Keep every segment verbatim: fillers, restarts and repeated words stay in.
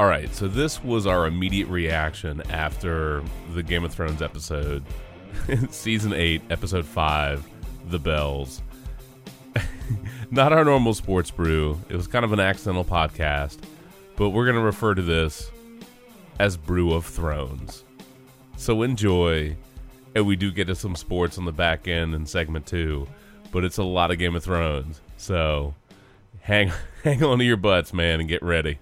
All right, so this was our immediate reaction after the Game of Thrones episode, season eight, episode five, The Bells. Not our normal sports brew. It was kind of an accidental podcast, but we're going to refer to this as Brew of Thrones. So enjoy, and we do get to some sports on the back end in segment two, but it's a lot of Game of Thrones. So hang, hang on to your butts, man, and get ready.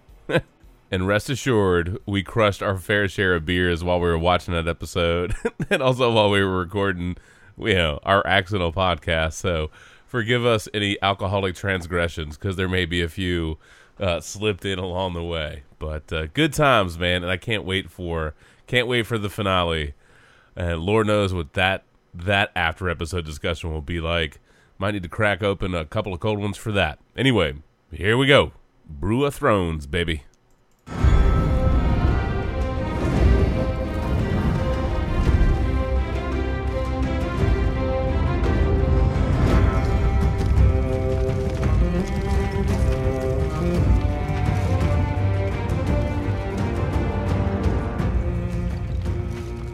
And rest assured, we crushed our fair share of beers while we were watching that episode, and also while we were recording, you know, our accidental podcast. So forgive us any alcoholic transgressions, because there may be a few uh, slipped in along the way. But uh, good times, man, and I can't wait for can't wait for the finale. And Lord knows what that that after episode discussion will be like. Might need to crack open a couple of cold ones for that. Anyway, here we go. Brew of Thrones, baby.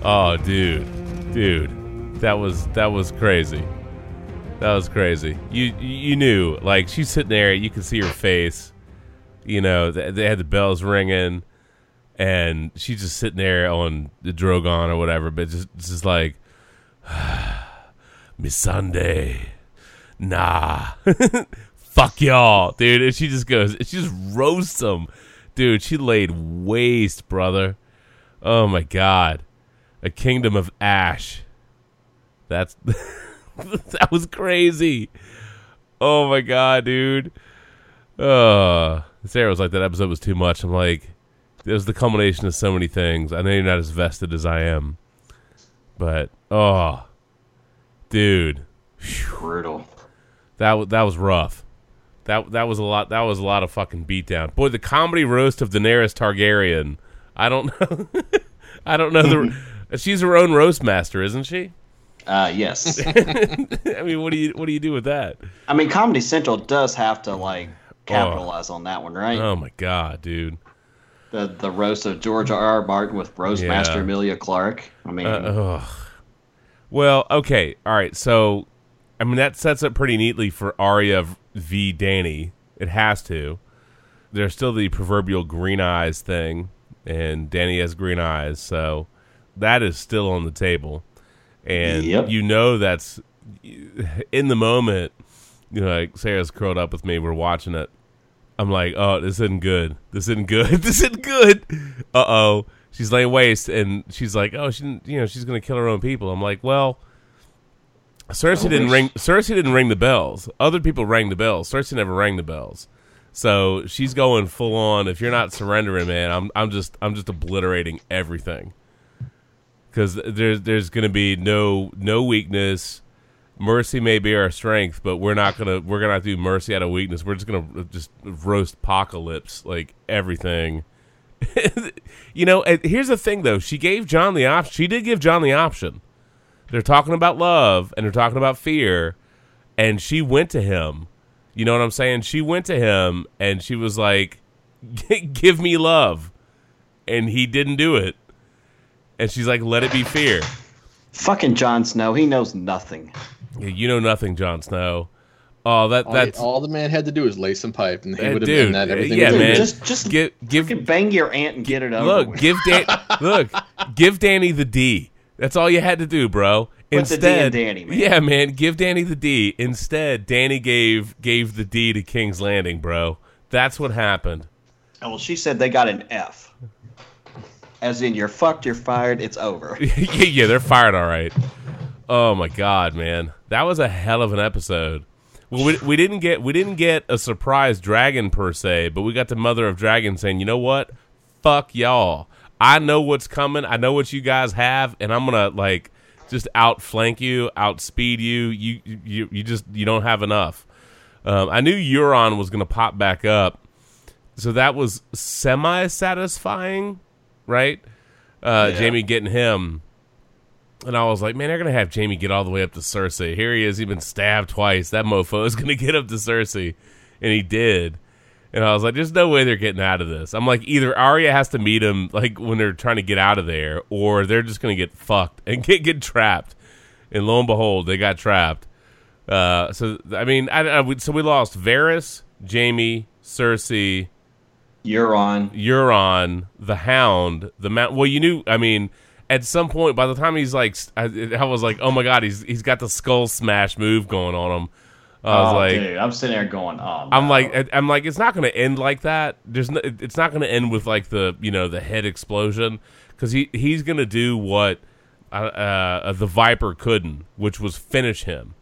Oh, dude, dude, that was that was crazy. That was crazy. You you knew, like, she's sitting there, you can see her face. You know, they had the bells ringing, and she's just sitting there on the Drogon or whatever, but just just like, ah, "Me Sunday, nah, fuck y'all, dude." And she just goes, she just roasts them, dude. She laid waste, brother. Oh my god. A kingdom of ash. That's that was crazy. Oh my god, dude. Uh, Sarah was like, that episode was too much. I'm like, it was the culmination of so many things. I know you're not as vested as I am, but oh, dude, brutal. That that was rough. That that was a lot. That was a lot of fucking beatdown. Boy, the comedy roast of Daenerys Targaryen. I don't know. I don't know the. She's her own roast master, isn't she? Uh, yes. I mean, what do you what do you do with that? I mean, Comedy Central does have to like capitalize oh. on that one, right? Oh my god, dude! The the roast of George R. R. Martin with roast yeah. master Emilia Clarke. I mean, uh, well, okay, all right. So, I mean, that sets up pretty neatly for Arya v. Dany. It has to. There's still the proverbial green eyes thing, and Dany has green eyes, so. That is still on the table, and yep. you know that's in the moment. You know, like Sarah's curled up with me. We're watching it. I'm like, oh, this isn't good. This isn't good. this isn't good. Uh oh. She's laying waste, and she's like, oh, she, you know, she's gonna kill her own people. I'm like, well, Cersei didn't ring. Cersei didn't ring the bells. Other people rang the bells. Cersei never rang the bells. So she's going full on. If you're not surrendering, man, I'm, I'm just, I'm just obliterating everything. Because there's there's going to be no no weakness. Mercy may be our strength, but we're not gonna we're gonna have to do mercy out of weakness. We're just gonna just roast apocalypse like everything. You know, and here's the thing though. She gave John the option. She did give John the option. They're talking about love and they're talking about fear, and she went to him. You know what I'm saying? She went to him and she was like, "Give me love," and he didn't do it. And she's like, let it be fear. Fucking Jon Snow. He knows nothing. Yeah, you know nothing, Jon Snow. Oh, that all that's... He, all the man had to do was lay some pipe, and he would have been that everything. Yeah, man. Just, just give, give, bang your aunt and get it over look, with. Give Dan- look, give Dany the D. That's all you had to do, bro. Instead, with the D and Dany, man. Yeah, man. Give Dany the D. Instead, Dany gave gave the D to King's Landing, bro. That's what happened. Oh, well, she said they got an F. As in, you're fucked, you're fired, it's over. Yeah, they're fired, all right. Oh my god, man, that was a hell of an episode. Well, we we didn't get we didn't get a surprise dragon per se, but we got the mother of dragons saying, you know what, fuck y'all. I know what's coming. I know what you guys have, and I'm gonna like just outflank you, outspeed you. You you you just you don't have enough. Um, I knew Euron was gonna pop back up, so that was semi satisfying. Right? Uh, yeah. Jaime getting him. And I was like, man, they're going to have Jaime get all the way up to Cersei. Here he is. He's been stabbed twice. That mofo is going to get up to Cersei. And he did. And I was like, there's no way they're getting out of this. I'm like, either Arya has to meet him like when they're trying to get out of there, or they're just going to get fucked and get, get trapped. And lo and behold, they got trapped. Uh, so, I mean, I, I, so we lost Varys, Jaime, Cersei. Euron. Euron, the Hound, the Mount. Well, you knew, I mean, at some point, by the time he's like, I, I was like, oh my God, he's he's got the skull smash move going on him. I was oh, like, dude, I'm sitting there going, oh, I'm no. like, I'm like, it's not going to end like that. There's, no, it's not going to end with like the, you know, the head explosion, because he, he's going to do what uh, uh, the Viper couldn't, which was finish him.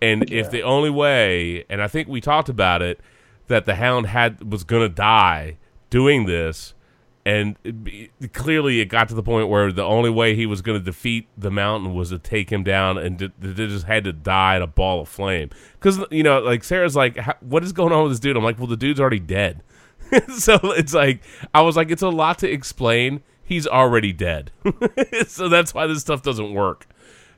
And yeah. if the only way, and I think we talked about it, that the Hound had was going to die doing this, and it, it, clearly it got to the point where the only way he was going to defeat the Mountain was to take him down, and d- they just had to die in a ball of flame. Because, you know, like Sarah's like, what is going on with this dude? I'm like, well, the dude's already dead. So it's like, I was like, it's a lot to explain. He's already dead. So that's why this stuff doesn't work,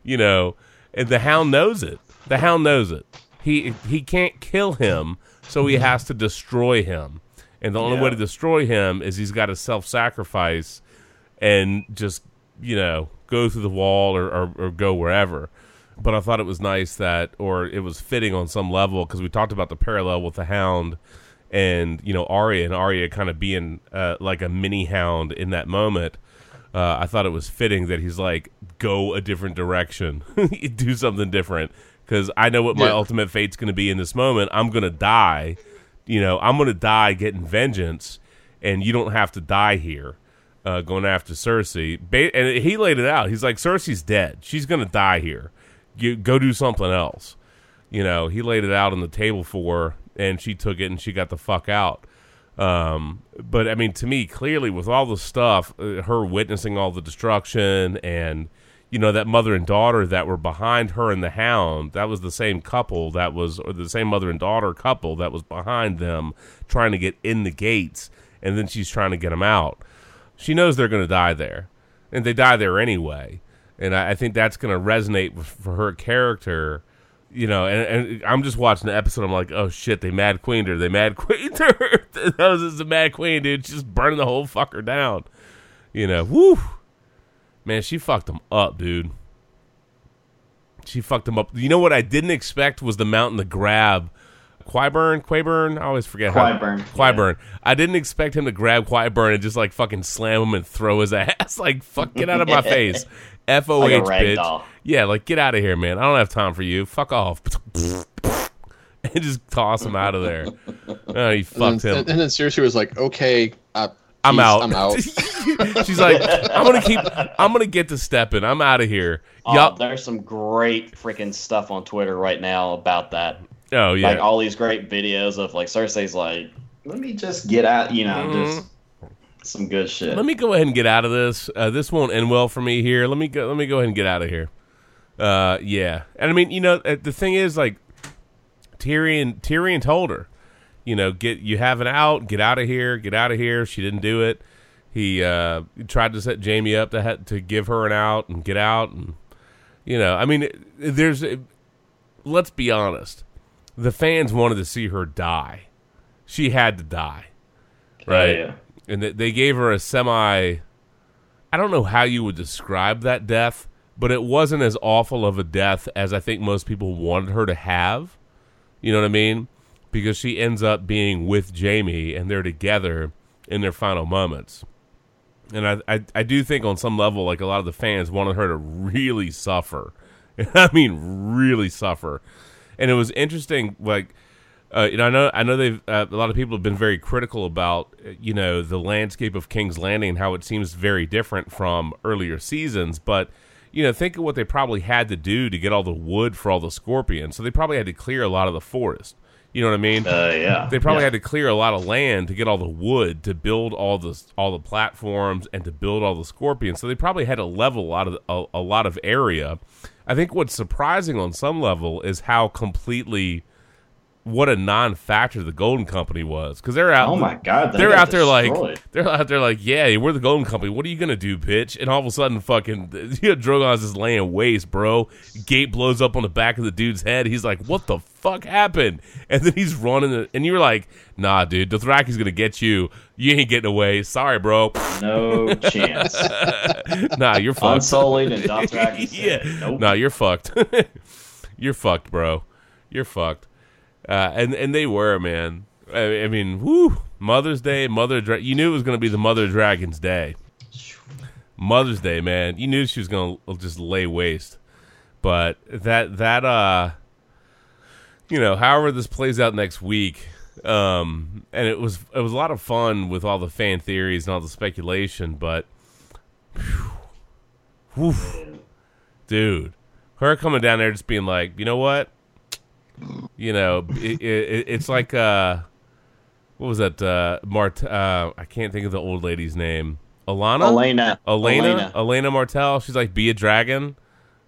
you know. And the Hound knows it. The Hound knows it. He he can't kill him. So he has to destroy him. And the only yeah. way to destroy him is he's got to self-sacrifice and just, you know, go through the wall or, or, or go wherever. But I thought it was nice that, or it was fitting on some level, because we talked about the parallel with the Hound and, you know, Arya, and Arya kind of being uh, like a mini Hound in that moment. Uh, I thought it was fitting that he's like, go a different direction. Do something different. Because I know what my yeah. ultimate fate's going to be in this moment. I'm going to die. You know, I'm going to die getting vengeance, and you don't have to die here uh, going after Cersei. Ba- and he laid it out. He's like, Cersei's dead. She's going to die here. You go do something else. You know, he laid it out on the table for her, and she took it, and she got the fuck out. Um, but, I mean, to me, clearly, with all the stuff, uh, her witnessing all the destruction and... You know, that mother and daughter that were behind her and the Hound, that was the same couple that was, or the same mother and daughter couple that was behind them trying to get in the gates, and then she's trying to get them out. She knows they're going to die there, and they die there anyway. And I, I think that's going to resonate with, for her character, you know, and, and I'm just watching the episode, I'm like, oh shit, they Mad Queened her, they Mad Queened her. That was just a Mad Queen, dude, she's burning the whole fucker down. You know, woo. Man, she fucked him up, dude. She fucked him up. You know what I didn't expect was the Mountain to grab Qyburn? Qyburn? I always forget how. Qyburn. Qyburn. Yeah. I didn't expect him to grab Qyburn and just, like, fucking slam him and throw his ass. Like, fuck, get out of my face. F O H, like bitch. Doll. Yeah, like, get out of here, man. I don't have time for you. Fuck off. And just toss him out of there. Oh, he fucked and then, him. And then Cersei was like, okay, I... I'm out. I'm out. She's like, I'm gonna keep. I'm gonna get to stepping. I'm out of here. Oh, Y'all- there's some great freaking stuff on Twitter right now about that. Oh yeah, like all these great videos of like Cersei's like, let me just get out. You know, mm-hmm. just some good shit. Let me go ahead and get out of this. Uh, this won't end well for me here. Let me go. Let me go ahead and get out of here. Uh, yeah, and I mean, you know, the thing is, like, Tyrion. Tyrion told her. You know, get you have an out. Get out of here. Get out of here. She didn't do it. He uh, tried to set Jaime up to ha- to give her an out and get out. And you know, I mean, there's. Let's be honest. The fans wanted to see her die. She had to die, right? Yeah, yeah. And they gave her a semi. I don't know how you would describe that death, but it wasn't as awful of a death as I think most people wanted her to have. You know what I mean? Because she ends up being with Jaime, and they're together in their final moments. And I, I I do think on some level, like, a lot of the fans wanted her to really suffer. I mean, really suffer. And it was interesting, like, uh, you know, I know I know they've uh, a lot of people have been very critical about, you know, the landscape of King's Landing and how it seems very different from earlier seasons, but... You know, think of what they probably had to do to get all the wood for all the scorpions. So they probably had to clear a lot of the forest. You know what I mean? Uh, yeah. They probably yeah. had to clear a lot of land to get all the wood to build all the all the platforms and to build all the scorpions. So they probably had to level a lot of a, a lot of area. I think what's surprising on some level is how completely what a non-factor the Golden Company was, because they're out. Oh my God, they they're out destroyed. there like they're out there like, yeah, we're the Golden Company. What are you gonna do, bitch? And all of a sudden, fucking you know, Drogon's just laying waste, bro. Gate blows up on the back of the dude's head. He's like, what the fuck happened? And then he's running, and you're like, nah, dude, Dothraki's gonna get you. You ain't getting away. Sorry, bro. No chance. Nah, you're fucked. Unsullied and Dothraki. Yeah. Nope. Nah, you're fucked. You're fucked, bro. You're fucked. Uh, and, and they were, man. I, I mean, woo. Mother's Day, Mother Dra- You knew it was going to be the Mother of Dragons Day. Mother's Day, man. You knew she was going to just lay waste. But that, that uh, you know, however this plays out next week, um, and it was it was a lot of fun with all the fan theories and all the speculation, but, whew, whew, dude, her coming down there just being like, you know what? You know, it, it, it's like uh, what was that? Uh, Mart, uh, I can't think of the old lady's name. Alana, Elena, Elena, Elena, Elena Martell. She's like, be a dragon.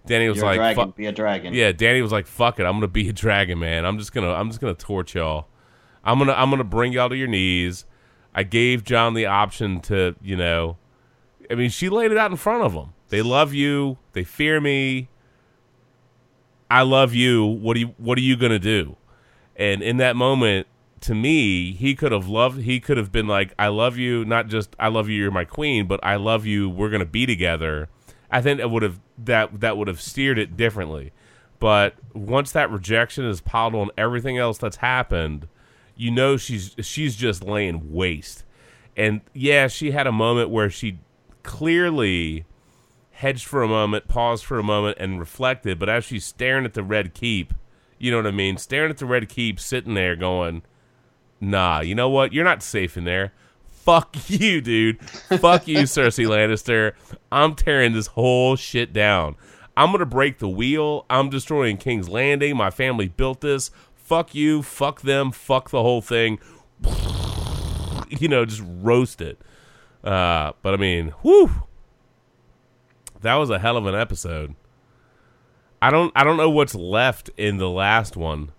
Danny was You're like, a dragon, be a dragon. Yeah, Danny was like, fuck it, I'm gonna be a dragon, man. I'm just gonna, I'm just gonna torch y'all. I'm gonna, I'm gonna bring y'all to your knees. I gave John the option to, you know, I mean, she laid it out in front of him. They love you. They fear me. I love you. What are you, what are you going to do? And in that moment, to me, he could have loved, he could have been like, I love you. Not just, I love you. You're my queen, but I love you. We're going to be together. I think it would have, that, that would have steered it differently. But once that rejection is piled on everything else that's happened, you know, she's, she's just laying waste. And yeah, she had a moment where she clearly hedged for a moment, paused for a moment, and reflected. But as she's staring at the Red Keep, you know what I mean? Staring at the Red Keep, sitting there going, nah, you know what? You're not safe in there. Fuck you, dude. Fuck you, Cersei Lannister. I'm tearing this whole shit down. I'm going to break the wheel. I'm destroying King's Landing. My family built this. Fuck you. Fuck them. Fuck the whole thing. You know, just roast it. Uh, but, I mean, whew. That was a hell of an episode. I don't I don't know what's left in the last one.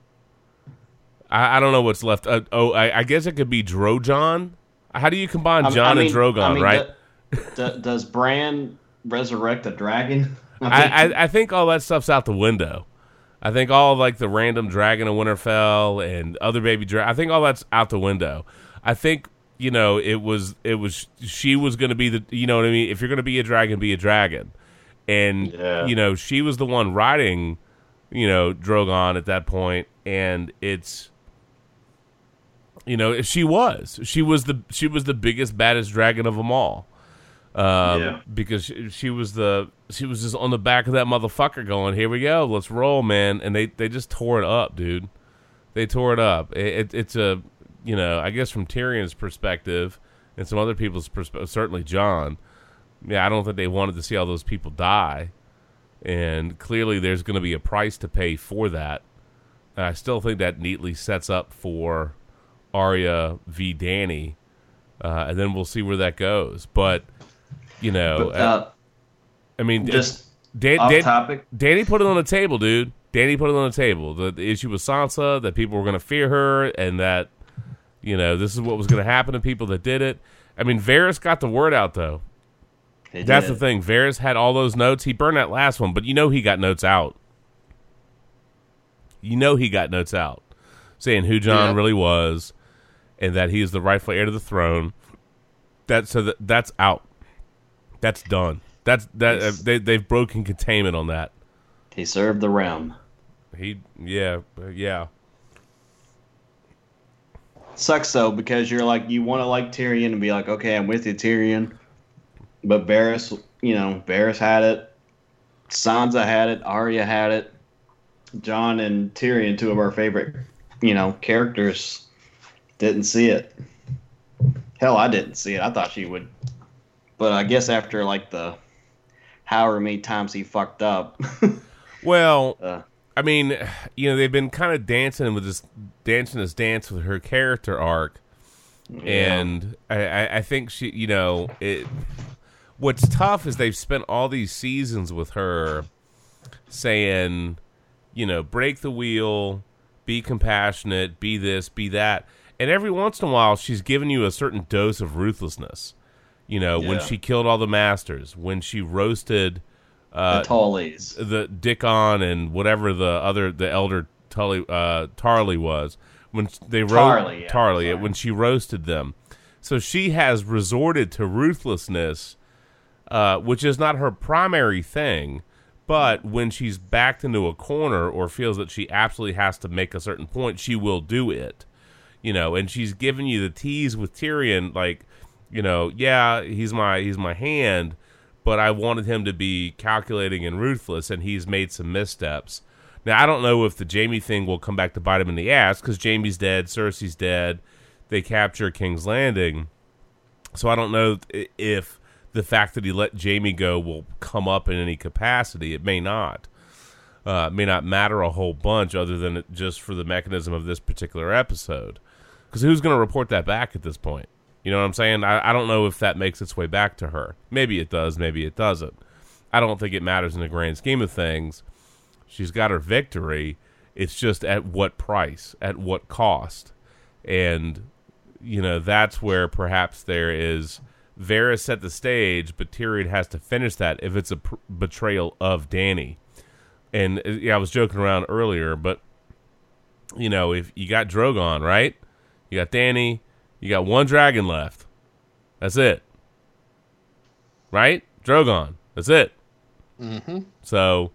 I, I don't know what's left. Uh, oh, I, I guess it could be Drogon. How do you combine I mean, John I mean, and Drogon, I mean, right? The, the, does Bran resurrect a dragon? I, I, I think all that stuff's out the window. I think all like the random dragon of Winterfell and other baby dragon. I think all that's out the window. I think... You know, it was, it was, she was going to be the, you know what I mean? If you're going to be a dragon, be a dragon. And, yeah. you know, she was the one riding, you know, Drogon at that point. And it's, you know, she was, she was the, she was the biggest, baddest dragon of them all. Um, yeah. Because she, she was the, she was just on the back of that motherfucker going, here we go, let's roll, man. And they, they just tore it up, dude. They tore it up. It, it, it's a, You know, I guess from Tyrion's perspective and some other people's perspective, certainly John, yeah, I don't think they wanted to see all those people die. And clearly there's going to be a price to pay for that. And I still think that neatly sets up for Arya v. Dany. Uh, and then we'll see where that goes. But, you know, but, uh, I, I mean, just Dan, off Dan, topic. Dany put it on the table, dude. Dany put it on the table. The, the issue with Sansa, that people were going to fear her and that, you know, this is what was going to happen to people that did it. I mean, Varys got the word out, though. They That's did. the thing. Varys had all those notes. He burned that last one, but you know he got notes out. You know he got notes out saying who Jon yeah. really was and that he is the rightful heir to the throne. That, so that, that's out. That's done. That's that uh, they, They've broken containment on that. He served the realm. He, yeah, yeah. Sucks though, because you're like, you want to like Tyrion and be like, okay, I'm with you, Tyrion. But Varys, you know, Varys had it. Sansa had it. Arya had it. Jon and Tyrion, two of our favorite, you know, characters, didn't see it. Hell, I didn't see it. I thought she would. But I guess after like the however many times he fucked up. well... Uh, I mean, you know, they've been kind of dancing with this, dancing this dance with her character arc, yeah. and I, I think she, you know, it. What's tough is they've spent all these seasons with her saying, you know, break the wheel, be compassionate, be this, be that. And every once in a while, she's giving you a certain dose of ruthlessness. You know, yeah. when she killed all the masters, when she roasted uh, the Tullies, the Dickon, and whatever the other the elder Tully uh, Tarly was, when they Tarly, ro- yeah, Tarly it, when she roasted them. So she has resorted to ruthlessness, uh, which is not her primary thing. But when she's backed into a corner or feels that she absolutely has to make a certain point, she will do it. You know, and she's giving you the tease with Tyrion, like, you know, yeah, he's my he's my hand, but I wanted him to be calculating and ruthless, and he's made some missteps. Now, I don't know if the Jaime thing will come back to bite him in the ass, because Jaime's dead, Cersei's dead, they capture King's Landing. So I don't know if the fact that he let Jaime go will come up in any capacity. It may not. Uh, it may not matter a whole bunch other than it just for the mechanism of this particular episode. Because who's going to report that back at this point? You know what I'm saying? I, I don't know if that makes its way back to her. Maybe it does, maybe it doesn't. I don't think it matters in the grand scheme of things. She's got her victory. It's just at what price, at what cost. And, you know, that's where perhaps there is... Varys set the stage, but Tyrion has to finish that if it's a pr- betrayal of Dany. And yeah, I was joking around earlier, but, you know, if you got Drogon, right? You got Dany. You got one dragon left. That's it. Right? Drogon. That's it. Mm-hmm. So,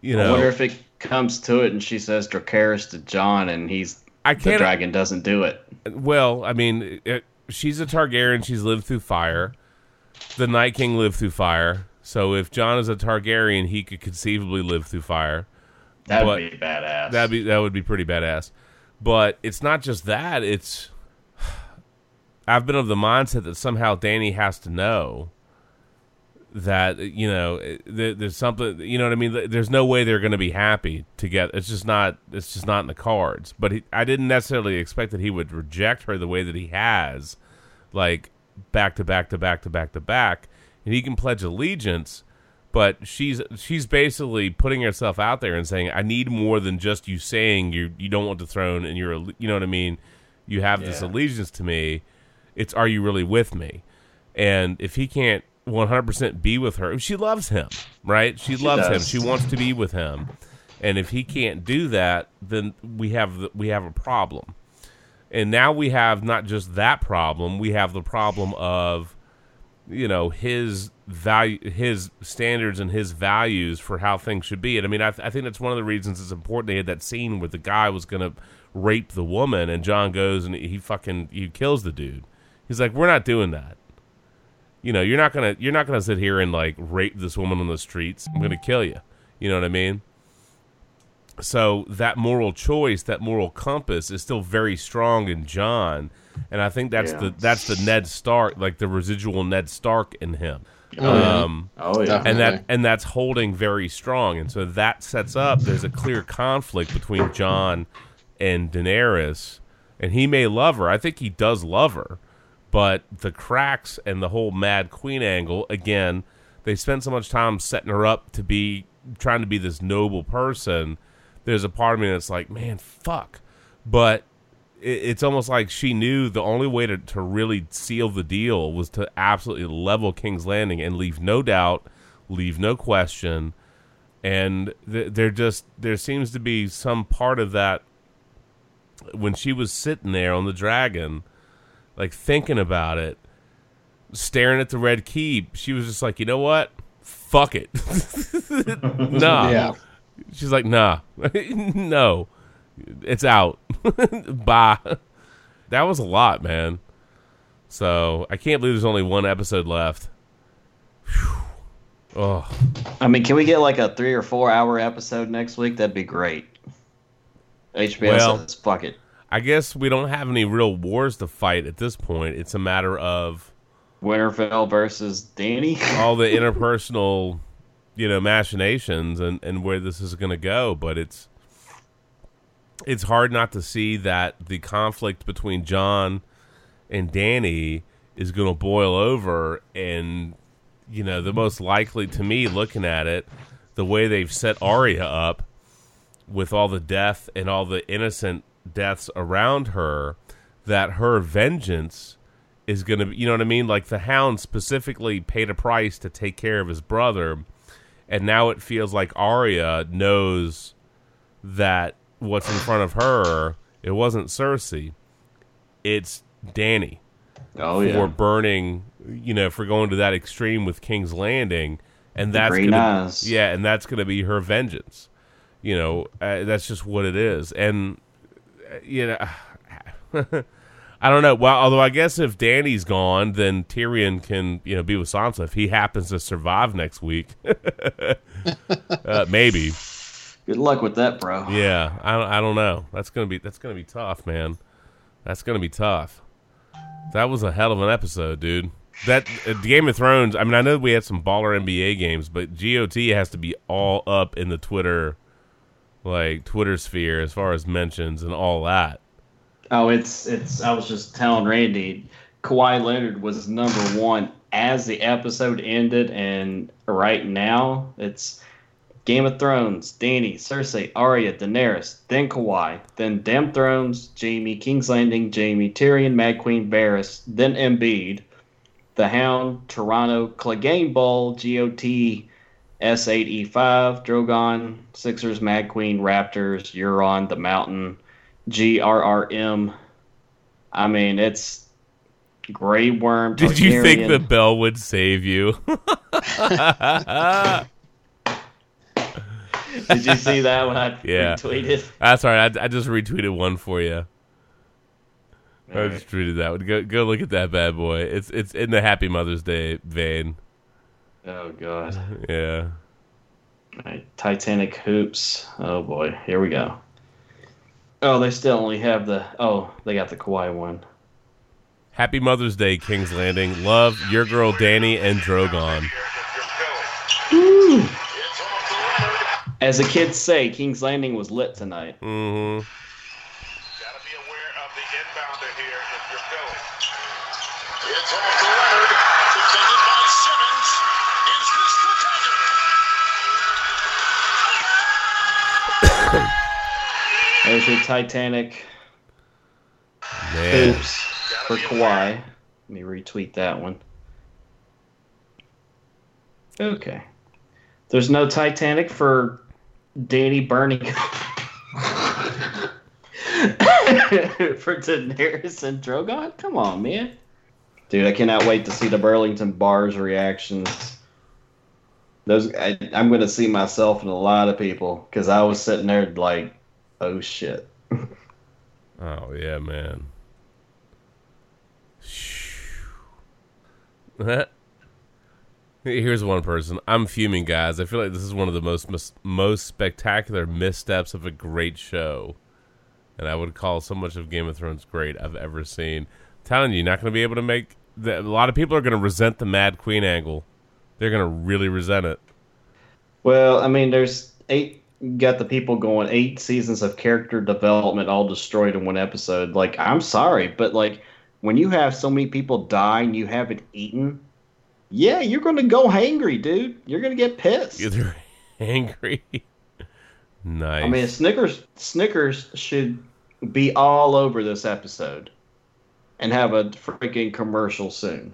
you know. I wonder if it comes to it and she says Dracarys to Jon and he's I can't, the dragon doesn't do it. Well, I mean, it, she's a Targaryen. She's lived through fire. The Night King lived through fire. So if Jon is a Targaryen, he could conceivably live through fire. That would be badass. That'd be that would be pretty badass. But it's not just that. It's I've been of the mindset that somehow Dany has to know that, you know, there, there's something, you know what I mean? There's no way they're going to be happy together. It's just not, it's just not in the cards. But he, I didn't necessarily expect that he would reject her the way that he has, like back to back to back to back to back. And he can pledge allegiance, but she's, she's basically putting herself out there and saying, I need more than just you saying you, you don't want the throne and you're, you know what I mean? You have yeah. this allegiance to me. It's, are you really with me? And if he can't one hundred percent be with her, she loves him, right? She, she loves does. him. She wants to be with him. And if he can't do that, then we have the, we have a problem. And now we have not just that problem, we have the problem of, you know, his value, his standards and his values for how things should be. And I mean, I, th- I think that's one of the reasons it's important they had that scene where the guy was going to rape the woman and Jon goes and he fucking, he kills the dude. He's like, we're not doing that. You know, you're not gonna you're not gonna sit here and like rape this woman on the streets. I'm gonna kill you. You know what I mean? So that moral choice, that moral compass, is still very strong in Jon, and I think that's yeah. the that's the Ned Stark, like the residual Ned Stark in him. Oh, um, yeah. oh yeah, and that and that's holding very strong, and so that sets up. There's a clear conflict between Jon and Daenerys, and he may love her. I think he does love her. But the cracks and the whole Mad Queen angle, again, they spent so much time setting her up to be, trying to be this noble person. There's a part of me that's like, man, fuck. But it, it's almost like she knew the only way to, to really seal the deal was to absolutely level King's Landing and leave no doubt, leave no question. And th- there just, there seems to be some part of that when she was sitting there on the dragon, like thinking about it, staring at the Red Keep, she was just like, you know what? Fuck it. nah. Yeah. She's like, nah. No. It's out. Bye. That was a lot, man. So I can't believe there's only one episode left. Whew. Oh. I mean, can we get like a three or four hour episode next week? That'd be great. H B O well, says fuck it. I guess we don't have any real wars to fight at this point. It's a matter of Winterfell versus Dany. All the interpersonal, you know, machinations and, and where this is going to go. But it's it's hard not to see that the conflict between Jon and Dany is going to boil over. And, you know, the most likely to me, looking at it, the way they've set Arya up, with all the death and all the innocent deaths around her, that her vengeance is going to be, you know what I mean? Like, the Hound specifically paid a price to take care of his brother, and now it feels like Arya knows that what's in front of her, it wasn't Cersei, it's Dany. Oh, yeah. For burning, you know, for going to that extreme with King's Landing, and that's gonna, nice. yeah, and that's going to be her vengeance. You know, uh, that's just what it is. And, uh, you know, I don't know. Well, although I guess if Dany's gone, then Tyrion can, you know, be with Sansa if he happens to survive next week. uh, maybe. Good luck with that, bro. Yeah, I, I don't know. That's gonna be that's gonna be tough, man. That's gonna be tough. That was a hell of an episode, dude. That uh, Game of Thrones. I mean, I know we had some baller N B A games, but G O T has to be all up in the Twitter, like Twitter sphere, as far as mentions and all that. Oh, it's it's. I was just telling Randy, Kawhi Leonard was number one as the episode ended, and right now it's Game of Thrones, Dany, Cersei, Arya, Daenerys, then Kawhi, then Damn Thrones, Jaime, King's Landing, Jaime, Tyrion, Mad Queen, Varys, then Embiid, The Hound, Toronto, Clegane Bowl, G O T, S eight E five, Drogon, Sixers, Mad Queen, Raptors, Euron, The Mountain, G R R M. I mean, it's Grey Worm, Targaryen. Did you think the bell would save you? Did you see that when I yeah. retweeted? That's all right. I, I just retweeted one for you. All I just retweeted that one. Go go look at that bad boy. It's it's in the Happy Mother's Day vein. Oh, God. Yeah. All right. Titanic hoops. Oh, boy. Here we go. Oh, they still only have the... Oh, they got the Kawhi one. Happy Mother's Day, King's Landing. Love, your girl, Dany, and Drogon. Ooh. As the kids say, King's Landing was lit tonight. Mm-hmm. Gotta be aware of the inbounder here if you're going. It's off the road, defended by Simmons. Is this the Titan? There's your Titanic. Man. Oops. For Kawhi. Let me retweet that one. Okay. There's no Titanic for Dany burning for Daenerys and Drogon? Come on, man. Dude, I cannot wait to see the Burlington Bar's reactions. Those, I, I'm going to see myself and a lot of people, because I was sitting there like, oh, shit. Oh, yeah, man. Here's one person. I'm fuming, guys. I feel like this is one of the most mis- most spectacular missteps of a great show. And I would call so much of Game of Thrones great I've ever seen. I'm telling you, you're not going to be able to make... The, a lot of people are going to resent the Mad Queen angle. They're going to really resent it. Well, I mean, there's eight... Got the people going, eight seasons of character development all destroyed in one episode. Like, I'm sorry, but, like, when you have so many people die and you haven't eaten... Yeah, you're going to go hangry, dude. You're going to get pissed. You're hangry. Nice. I mean, Snickers Snickers should be all over this episode and have a freaking commercial soon.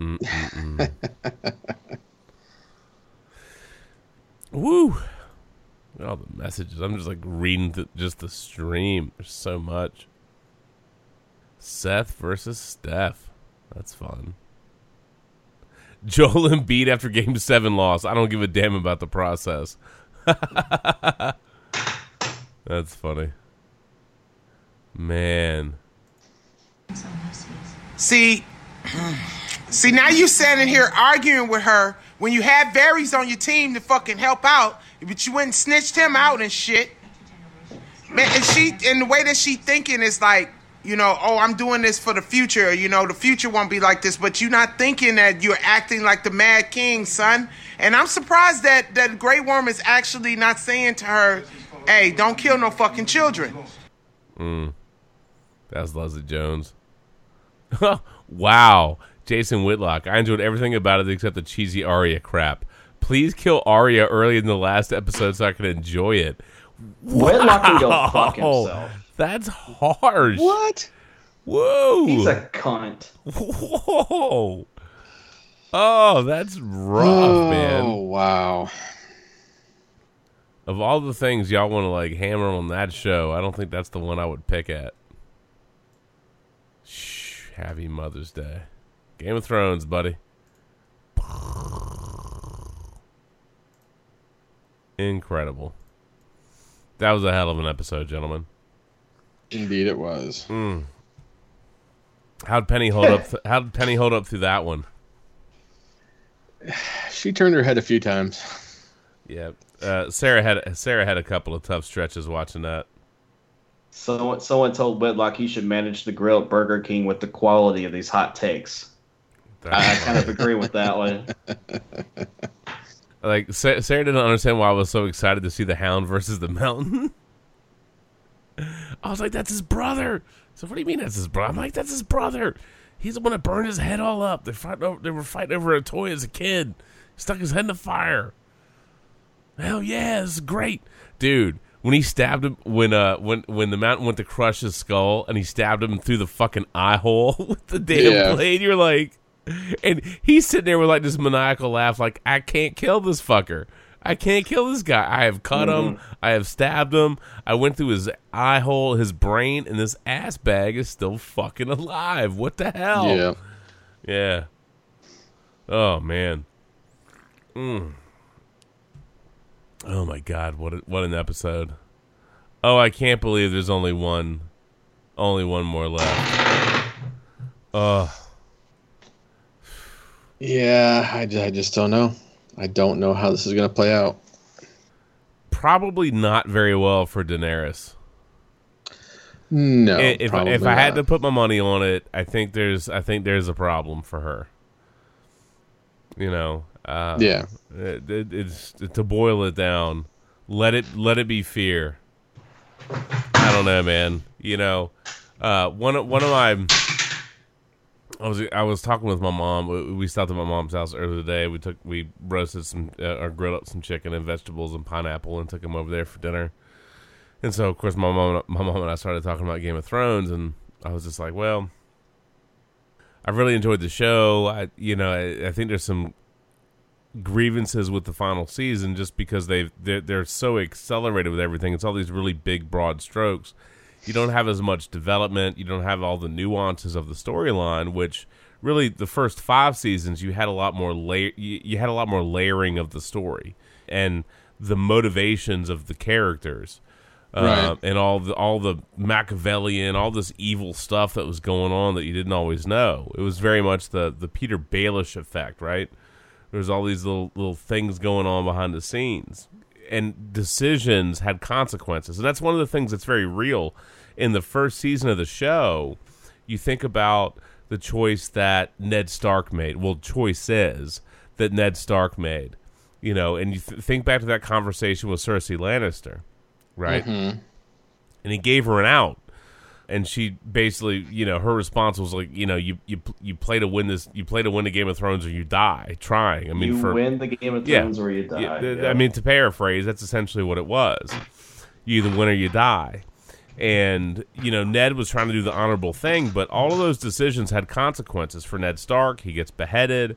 Woo. All the messages. I'm just like reading th- just the stream. There's so much. Seth versus Steph. That's fun. Joel Embiid after Game seven loss. I don't give a damn about the process. That's funny. Man. See, see, now you standing here arguing with her when you had Varys on your team to fucking help out, but you went and snitched him out and shit. Man, and, she, and the way that she thinking is like, you know, oh, I'm doing this for the future. You know, the future won't be like this. But you're not thinking that you're acting like the Mad King, son. And I'm surprised that that Grey Worm is actually not saying to her, hey, don't kill no fucking children. Mm. That's Leslie Jones. Wow. Jason Whitlock. I enjoyed everything about it except the cheesy Arya crap. please kill Arya early in the last episode so I can enjoy it. Whitlock can go fuck himself. That's harsh. What? Whoa. He's a cunt. Whoa. Oh, that's rough, oh, man. Oh, wow. Of all the things y'all want to like hammer on that show, I don't think that's the one I would pick at. Shh, happy Mother's Day. Game of Thrones, buddy. Incredible. That was a hell of an episode, gentlemen. Indeed it was. Mm. How'd Penny hold up th- how'd Penny hold up through that one? She turned her head a few times. Yeah. Uh, Sarah had Sarah had a couple of tough stretches watching that. Someone, someone told Whitlock he should manage the grill at Burger King with the quality of these hot takes. I, I kind of agree with that one. Like Sarah didn't understand why I was so excited to see the Hound versus the Mountain. I was like, "That's his brother." So what do you mean that's his brother? I'm like, "That's his brother. He's the one that burned his head all up. They fight over, they were fighting over a toy as a kid. He stuck his head in the fire." Hell yeah, this is great, dude. When he stabbed him, when uh, when when the Mountain went to crush his skull, and he stabbed him through the fucking eye hole with the damn yeah. blade, you're like, and he's sitting there with like this maniacal laugh, like, I can't kill this fucker, I can't kill this guy. I have cut mm-hmm. him, I have stabbed him, I went through his eye hole, his brain, and this ass bag is still fucking alive. What the hell? Yeah, yeah. Oh man. Mm. Oh my God! What a, what an episode! Oh, I can't believe there's only one, only one more left. Ugh. Yeah, I, I just don't know. I don't know how this is gonna play out. Probably not very well for Daenerys. No, if probably if I not. had to put my money on it, I think there's I think there's a problem for her. You know. Uh, yeah, it, it, it's to boil it down. Let it let it be fear. I don't know, man. You know, uh, one of, one of my, I was I was talking with my mom. We, we stopped at my mom's house earlier today. We took we roasted some uh, or grilled up some chicken and vegetables and pineapple and took them over there for dinner. And so, of course, my mom my mom and I started talking about Game of Thrones, and I was just like, well, I really enjoyed the show. I you know I, I think there's some grievances with the final season just because they've they're, they're so accelerated with everything. It's all these really big broad strokes. You don't have as much development, you don't have all the nuances of the storyline, which really the first five seasons you had a lot more layer you, you had a lot more layering of the story and the motivations of the characters, right. um, and all the all the Machiavellian, all this evil stuff that was going on that you didn't always know. It was very much the the Peter Baelish effect, right? There's all these little little things going on behind the scenes, and decisions had consequences. And that's one of the things that's very real in the first season of the show. You think about the choice that Ned Stark made. Well, choices that Ned Stark made, you know, and you th- think back to that conversation with Cersei Lannister, right? Mm-hmm. And he gave her an out. And she basically, you know, her response was like, you know, you you you play to win this, you play to win the Game of Thrones, or you die. Trying, I mean, you for, win the Game of Thrones yeah, or you die. Yeah, yeah. I mean, to paraphrase, that's essentially what it was. You either win or you die. And you know, Ned was trying to do the honorable thing, but all of those decisions had consequences. For Ned Stark, he gets beheaded.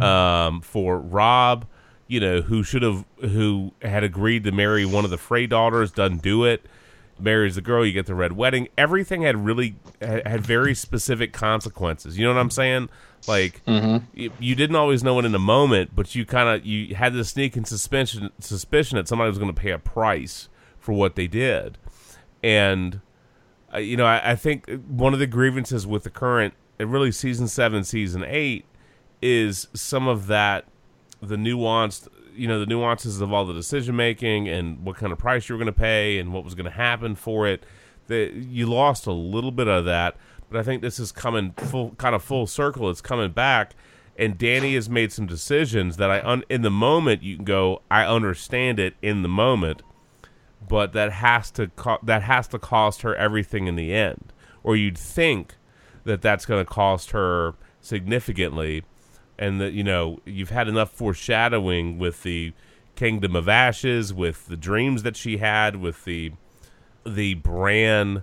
Um, for Rob, you know, who should have, who had agreed to marry one of the Frey daughters, doesn't do it. Marries the girl, you get the red wedding. Everything had really had very specific consequences. You know what I'm saying? Like mm-hmm. you, you didn't always know it in the moment, but you kind of you had this sneaking suspicion suspicion that somebody was going to pay a price for what they did. And uh, you know, I, I think one of the grievances with the current, and really season seven, season eight, is some of that the nuanced. You know, the nuances of all the decision making and what kind of price you were going to pay and what was going to happen for it. That you lost a little bit of that, but I think this is coming full, kind of full circle. It's coming back, and Danny has made some decisions that I, un- in the moment, you can go, I understand it in the moment, but that has to co- that has to cost her everything in the end, or you'd think that that's going to cost her significantly. and that, you know, you've had enough foreshadowing with the Kingdom of Ashes, with the dreams that she had, with the the Bran,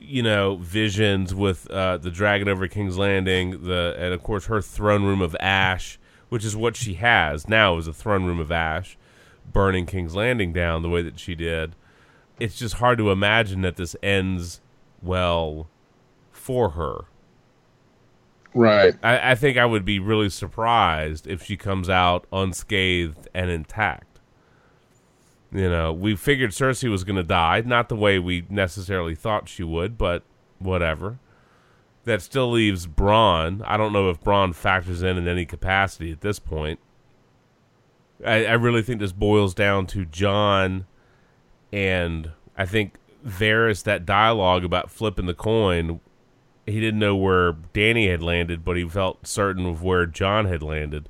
you know, visions, with uh, the dragon over King's Landing, the and of course her throne room of ash, which is what she has now, is a throne room of ash, burning King's Landing down the way that she did. It's just hard to imagine that this ends well for her. Right. I, I think I would be really surprised if she comes out unscathed and intact. You know, we figured Cersei was going to die. Not the way we necessarily thought she would, but whatever. That still leaves Bronn. I don't know if Bronn factors in in any capacity at this point. I, I really think this boils down to Jon, and I think Varys, that dialogue about flipping the coin, he didn't know where Danny had landed, but he felt certain of where Jon had landed.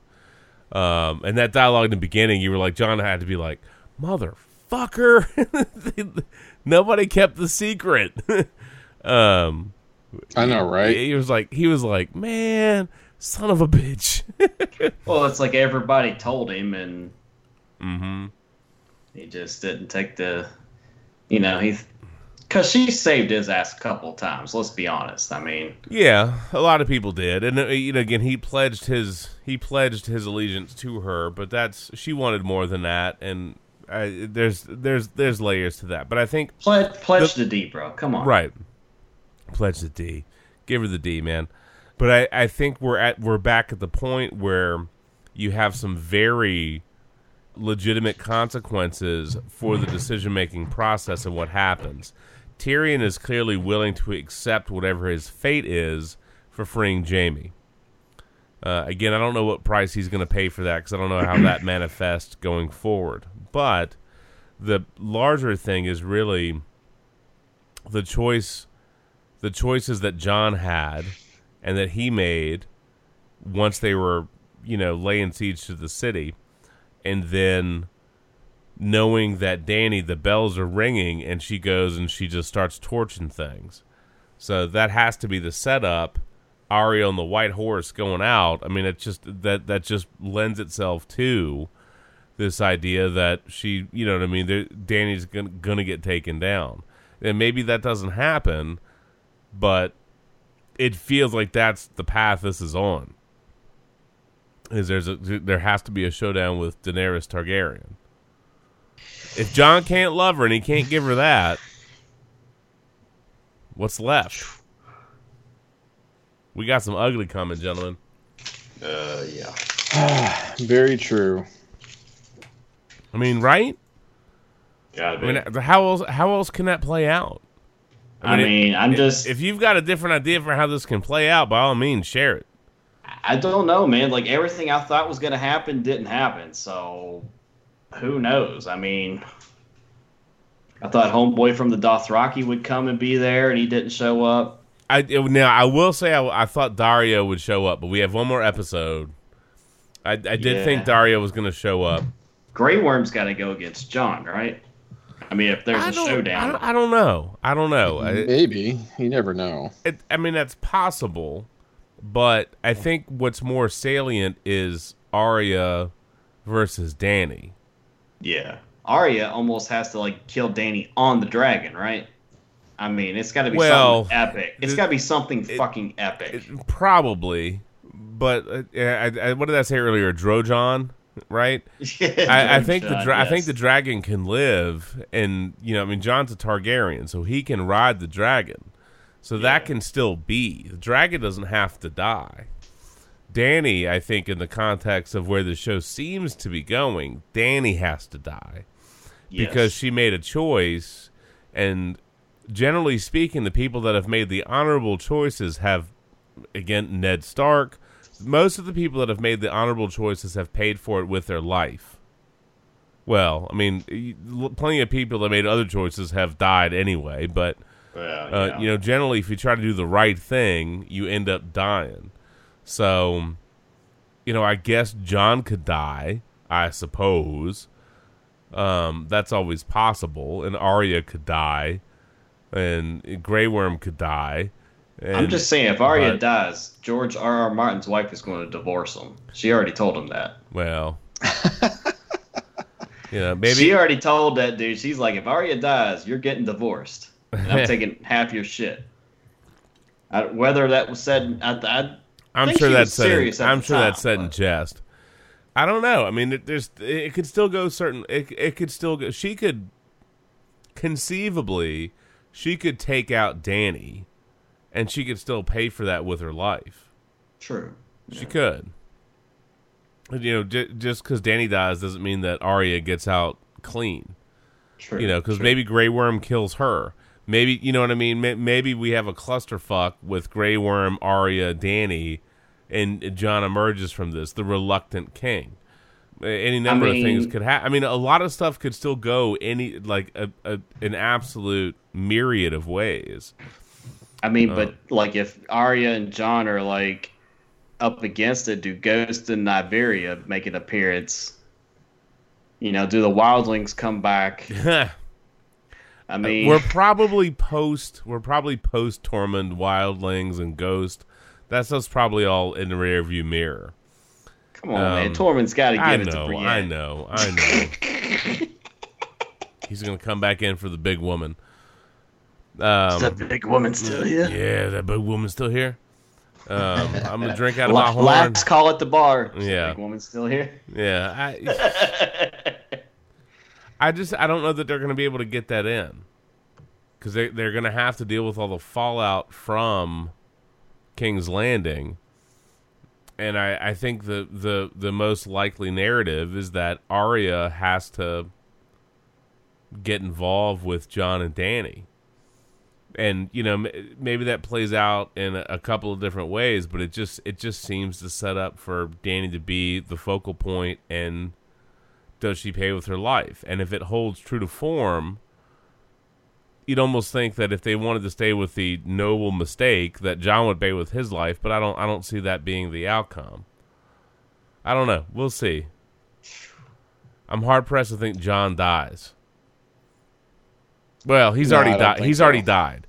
Um, and that dialogue in the beginning, you were like, Jon had to be like, motherfucker. Nobody kept the secret. um, I know, right? He was like, he was like, man, son of a bitch. Well, it's like everybody told him, and mm-hmm. he just didn't take the, you know, he... Because she saved his ass a couple of times, let's be honest. I mean... Yeah, a lot of people did. And, you know, again, he pledged his he pledged his allegiance to her, but that's... She wanted more than that, and I, there's there's there's layers to that. But I think... Pledge, pledge the, the D, bro. Come on. Right. Pledge the D. Give her the D, man. But I, I think we're at we're back at the point where you have some very legitimate consequences for the decision-making process and what happens. Tyrion is clearly willing to accept whatever his fate is for freeing Jaime. Uh, again, I don't know what price he's going to pay for that, because I don't know how that manifests going forward. But the larger thing is really the choice, the choices that Jon had and that he made once they were, you know, laying siege to the city, and then knowing that Danny, the bells are ringing, and she goes and she just starts torching things. So that has to be the setup. Arya on the white horse going out. I mean, it's just that that just lends itself to this idea that she, you know what I mean, Danny's gonna, gonna get taken down. And maybe that doesn't happen, but it feels like that's the path this is on. Is there's a, there has to be a showdown with Daenerys Targaryen. If Jon can't love her and he can't give her that, what's left? We got some ugly coming, gentlemen. Uh, yeah. Ah, very true. I mean, right? Gotta be. I mean, how else? How else can that play out? I mean, I mean if, I'm just. If you've got a different idea for how this can play out, by all means, share it. I don't know, man. Like, everything I thought was gonna happen didn't happen, so. Who knows? I mean, I thought homeboy from the Dothraki would come and be there, and he didn't show up. I now I will say I, I thought Dario would show up, but we have one more episode. I, I did yeah. think Dario was going to show up. Grey Worm's got to go against Jon, right? I mean, if there's I a showdown, I don't, I don't know. I don't know. Maybe you never know. It, I mean, that's possible, but I think what's more salient is Arya versus Dany. Yeah, Arya almost has to like kill Dany on the dragon, right? I mean, it's got to be well, something epic. It's got to be something it, fucking epic. It, probably, but uh, I, I, what did I say earlier? Drogon, right? Yeah, I, I think John, the dra- yes. I think the dragon can live, and you know, I mean, Jon's a Targaryen, so he can ride the dragon, so yeah. that can still be. The dragon doesn't have to die. Danny, I think, in the context of where the show seems to be going, Danny has to die yes. because she made a choice. And generally speaking, the people that have made the honorable choices have, again, Ned Stark. Most of the people that have made the honorable choices have paid for it with their life. Well, I mean, plenty of people that made other choices have died anyway. But, well, yeah. uh, you know, generally, if you try to do the right thing, you end up dying. So, you know, I guess Jon could die, I suppose. Um, that's always possible. And Arya could die. And Grey Worm could die. And I'm just saying, if Arya but, dies, George R. R. Martin's wife is going to divorce him. She already told him that. Well, you know, maybe she already told that dude. She's like, if Arya dies, you're getting divorced, and I'm taking half your shit. I, whether that was said, I, I I'm think sure she that's was said serious. In, I'm sure time, that's said but. in jest. I don't know. I mean, it, there's it could still go certain. It it could still go. She could conceivably, she could take out Dany. And she could still pay for that with her life. True. Yeah. She could. You know, j- just because Dany dies doesn't mean that Arya gets out clean. True. You know, because maybe Grey Worm kills her. Maybe, you know what I mean? Maybe we have a clusterfuck with Grey Worm, Arya, Dany, and Jon emerges from this, the reluctant king. Any number I mean, of things could happen. I mean, a lot of stuff could still go any, like, a, a, an absolute myriad of ways. I mean, uh, but, like, if Arya and Jon are, like, up against it, do Ghost and Nymeria make an appearance? You know, do the Wildlings come back? I mean... We're probably post... We're probably post-Tormund, Wildlings, and Ghost. That's us probably all in the rearview mirror. Come on, um, man. Tormund's got to give I know, it to Brienne. I know, I know. He's going to come back in for the big woman. Um, Is that big woman still here? Yeah, that big woman's still here. Um, I'm gonna drink out of my horn. Last call at the bar. Is yeah, that big woman's still here. Yeah, I, I just I don't know that they're gonna be able to get that in because they they're gonna have to deal with all the fallout from King's Landing, and I, I think the, the the most likely narrative is that Arya has to get involved with Jon and Dany. And, you know, maybe that plays out in a couple of different ways, but it just it just seems to set up for Dany to be the focal point, and does she pay with her life? And if it holds true to form, you'd almost think that if they wanted to stay with the noble mistake, that Jon would pay with his life, but I don't I don't see that being the outcome. I don't know. We'll see. I'm hard-pressed to think Jon dies. Well, he's no, already died. He's so. already died,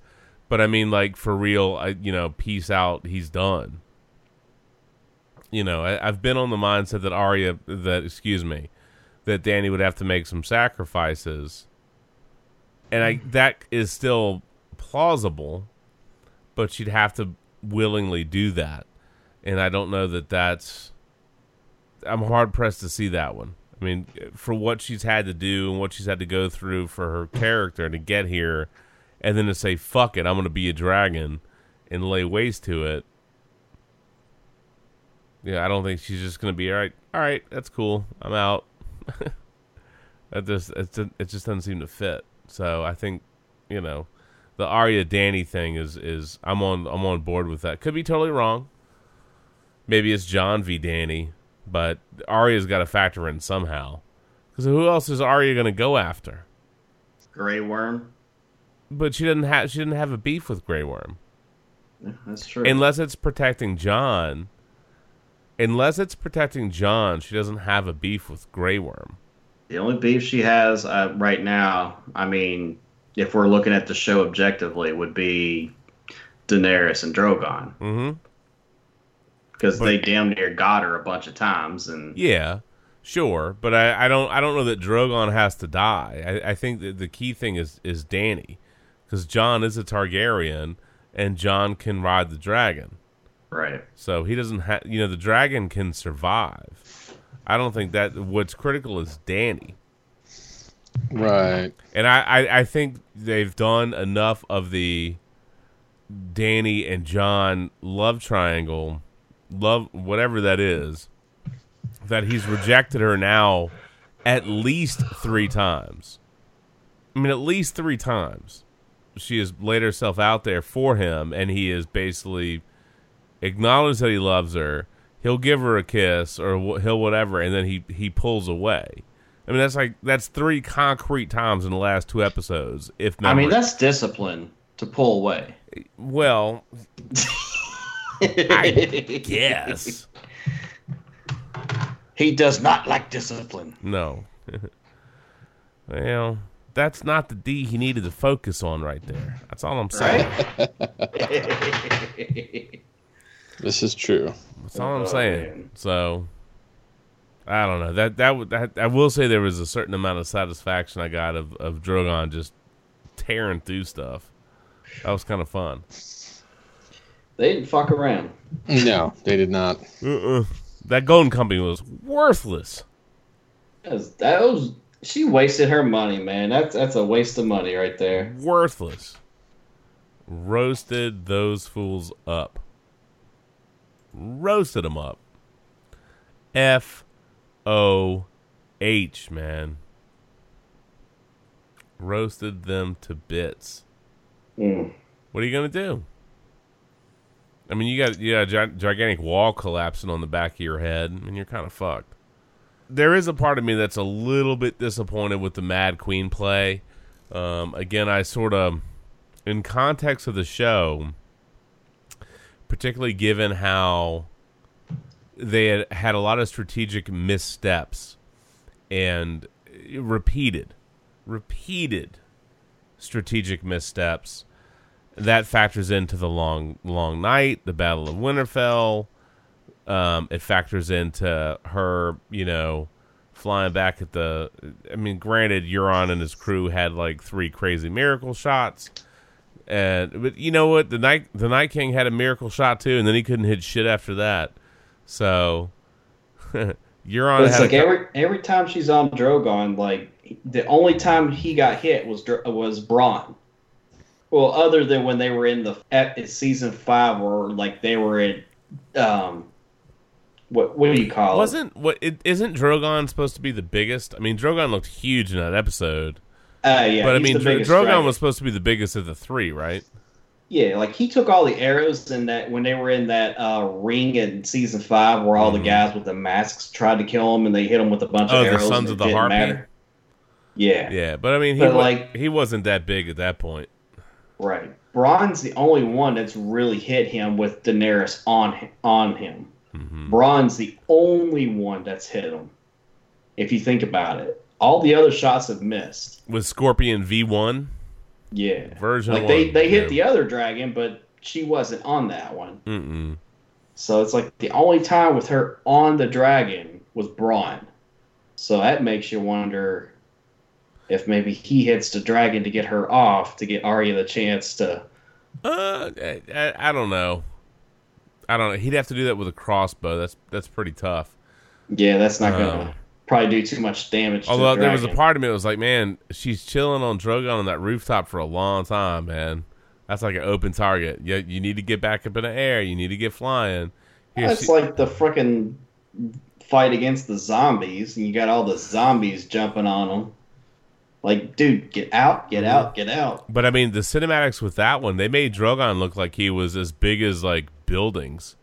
but I mean, like for real, I, you know, peace out. He's done. You know, I, I've been on the mindset that Arya, that excuse me, that Dany would have to make some sacrifices, and I that is still plausible, but she'd have to willingly do that, and I don't know that that's. I'm hard pressed to see that one. I mean, for what she's had to do and what she's had to go through for her character to get here, and then to say, fuck it, I'm going to be a dragon and lay waste to it. Yeah, I don't think she's just going to be, all right, all right, that's cool, I'm out. That just, it's, it just doesn't seem to fit. So I think, you know, the Arya Dany thing is, is I'm on I'm on board with that. Could be totally wrong. Maybe it's Jon v. Dany. But Arya's got to factor in somehow. Because who else is Arya going to go after? Grey Worm. But she didn't have she didn't have a beef with Grey Worm. Yeah, that's true. Unless it's protecting Jon. Unless it's protecting Jon, she doesn't have a beef with Grey Worm. The only beef she has uh, right now, I mean, if we're looking at the show objectively, would be Daenerys and Drogon. Mm-hmm. Because they damn near got her a bunch of times, and yeah, sure, but I, I don't I don't know that Drogon has to die. I, I think that the key thing is is Dany, because Jon is a Targaryen, and Jon can ride the dragon, right? So he doesn't have you know the dragon can survive. I don't think that what's critical is Dany, right? And I, I, I think they've done enough of the Dany and Jon love triangle. Love whatever that is, that he's rejected her now at least three times. I mean, at least three times. She has laid herself out there for him, and he is basically acknowledged that he loves her. He'll give her a kiss or he'll whatever, and then he, he pulls away. I mean, that's like that's three concrete times in the last two episodes. If memory. I mean, that's discipline to pull away. Well. I guess. He does not like discipline. No. Well, that's not the D he needed to focus on right there. That's all I'm saying. Right? This is true. That's all I'm saying. Oh, man. So I don't know. That that, that I will say there was a certain amount of satisfaction I got of, of Drogon just tearing through stuff. That was kind of fun. They didn't fuck around. No, they did not. Uh-uh. That Golden Company was worthless. That was, that was she wasted her money, man. That's that's a waste of money right there. Worthless. Roasted those fools up. Roasted them up. F O H, man. Roasted them to bits. Mm. What are you gonna do? I mean, you got, you got a gigantic wall collapsing on the back of your head, and you're kind of fucked. There is a part of me that's a little bit disappointed with the Mad Queen play. Um, again, I sort of, in context of the show, particularly given how they had, had a lot of strategic missteps and repeated, repeated strategic missteps, that factors into the long, long night, the Battle of Winterfell. Um, it factors into her, you know, flying back at the... I mean, granted, Euron and his crew had like three crazy miracle shots, and but you know what? The Night, the Night King had a miracle shot too, and then he couldn't hit shit after that. So Euron. It's had like a, every every time she's on Drogon, like the only time he got hit was was Bronn. Well, other than when they were in the at season five, or like they were in, um, what what do you call it? Wasn't what it isn't Drogon supposed to be the biggest? I mean, Drogon looked huge in that episode. Uh, yeah, but I mean, Dro- Drogon right? was supposed to be the biggest of the three, right? Yeah, like he took all the arrows in that when they were in that uh, ring in season five, where all mm. the guys with the masks tried to kill him, and they hit him with a bunch oh, of arrows. Oh, the Sons of the Harpy. Matter. Yeah, yeah, but I mean, he but, was, like he wasn't that big at that point. Right, Bronn's the only one that's really hit him with Daenerys on him, on him. Mm-hmm. Bronn's the only one that's hit him. If you think about it, all the other shots have missed. With Scorpion V one, yeah, version like one, they they hit yeah. the other dragon, but she wasn't on that one. Mm-mm. So it's like the only time with her on the dragon was Bronn. So that makes you wonder. If maybe he hits the dragon to get her off, to get Arya the chance to... Uh, I, I don't know. I don't know. He'd have to do that with a crossbow. That's that's pretty tough. Yeah, that's not going to um, probably do too much damage although to the there dragon. Was a part of me that was like, man, she's chilling on Drogon on that rooftop for a long time, man. That's like an open target. You, you need to get back up in the air. You need to get flying. Here, that's she- like the frickin' fight against the zombies, and you got all the zombies jumping on them. Like, dude, get out, get out, get out. But, I mean, the cinematics with that one, they made Drogon look like he was as big as, like, buildings.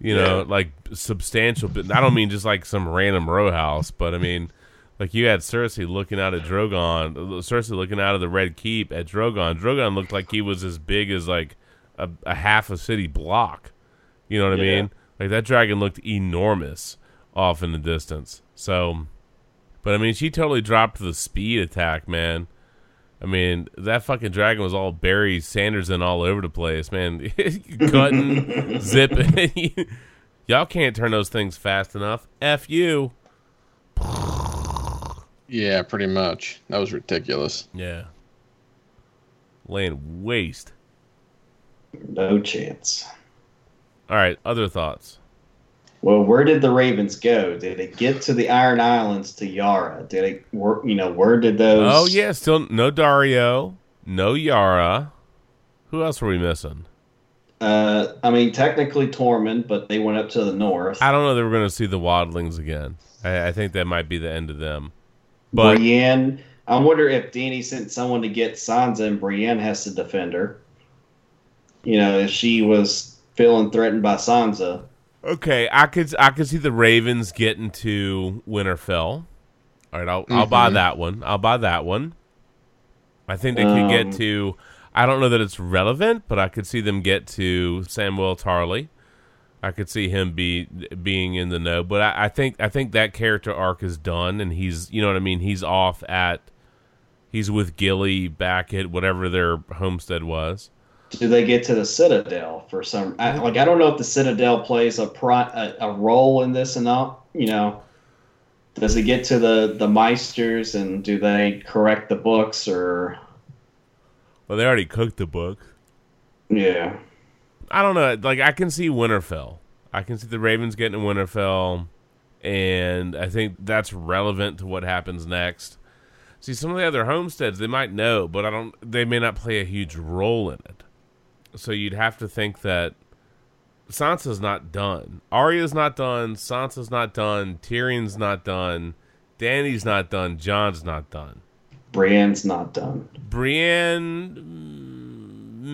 You know, yeah. like, substantial. I don't mean just, like, some random row house. But, I mean, like, you had Cersei looking out at Drogon. Cersei looking out of the Red Keep at Drogon. Drogon looked like he was as big as, like, a, a half a city block. You know what yeah. I mean? Like, that dragon looked enormous off in the distance. So... But, I mean, she totally dropped the speed attack, man. I mean, that fucking dragon was all Barry Sanderson all over the place, man. Cutting, zipping. Y'all can't turn those things fast enough. F you. Yeah, pretty much. That was ridiculous. Yeah. Laying waste. No chance. All right, other thoughts? Well, where did the Ravens go? Did it get to the Iron Islands to Yara? Did it, you know, where did those? Oh yeah, still no Dario, no Yara. Who else were we missing? Uh, I mean, technically Tormund, but they went up to the north. I don't know. They were going to see the Wildlings again. I, I think that might be the end of them. But Brienne, I wonder if Dany sent someone to get Sansa, and Brienne has to defend her. You know, if she was feeling threatened by Sansa. Okay, I could I could see the Ravens getting to Winterfell. All right, I'll, mm-hmm. I'll buy that one. I'll buy that one. I think they could um, get to... I don't know that it's relevant, but I could see them get to Samwell Tarly. I could see him be being in the know. But I, I think I think that character arc is done, and he's... You know what I mean? He's off at... He's with Gilly back at whatever their homestead was. Do they get to the Citadel for some? I, like I don't know if the Citadel plays a pro, a, a role in this enough. You know, does it get to the the Meisters and do they correct the books or? Well, they already cooked the book. Yeah, I don't know. Like I can see Winterfell. I can see the Ravens getting to Winterfell, and I think that's relevant to what happens next. See, some of the other homesteads they might know, but I don't. They may not play a huge role in it. So you'd have to think that Sansa's not done. Arya's not done. Sansa's not done. Tyrion's not done. Dany's not done. Jon's not done. Brienne's not done. Brienne,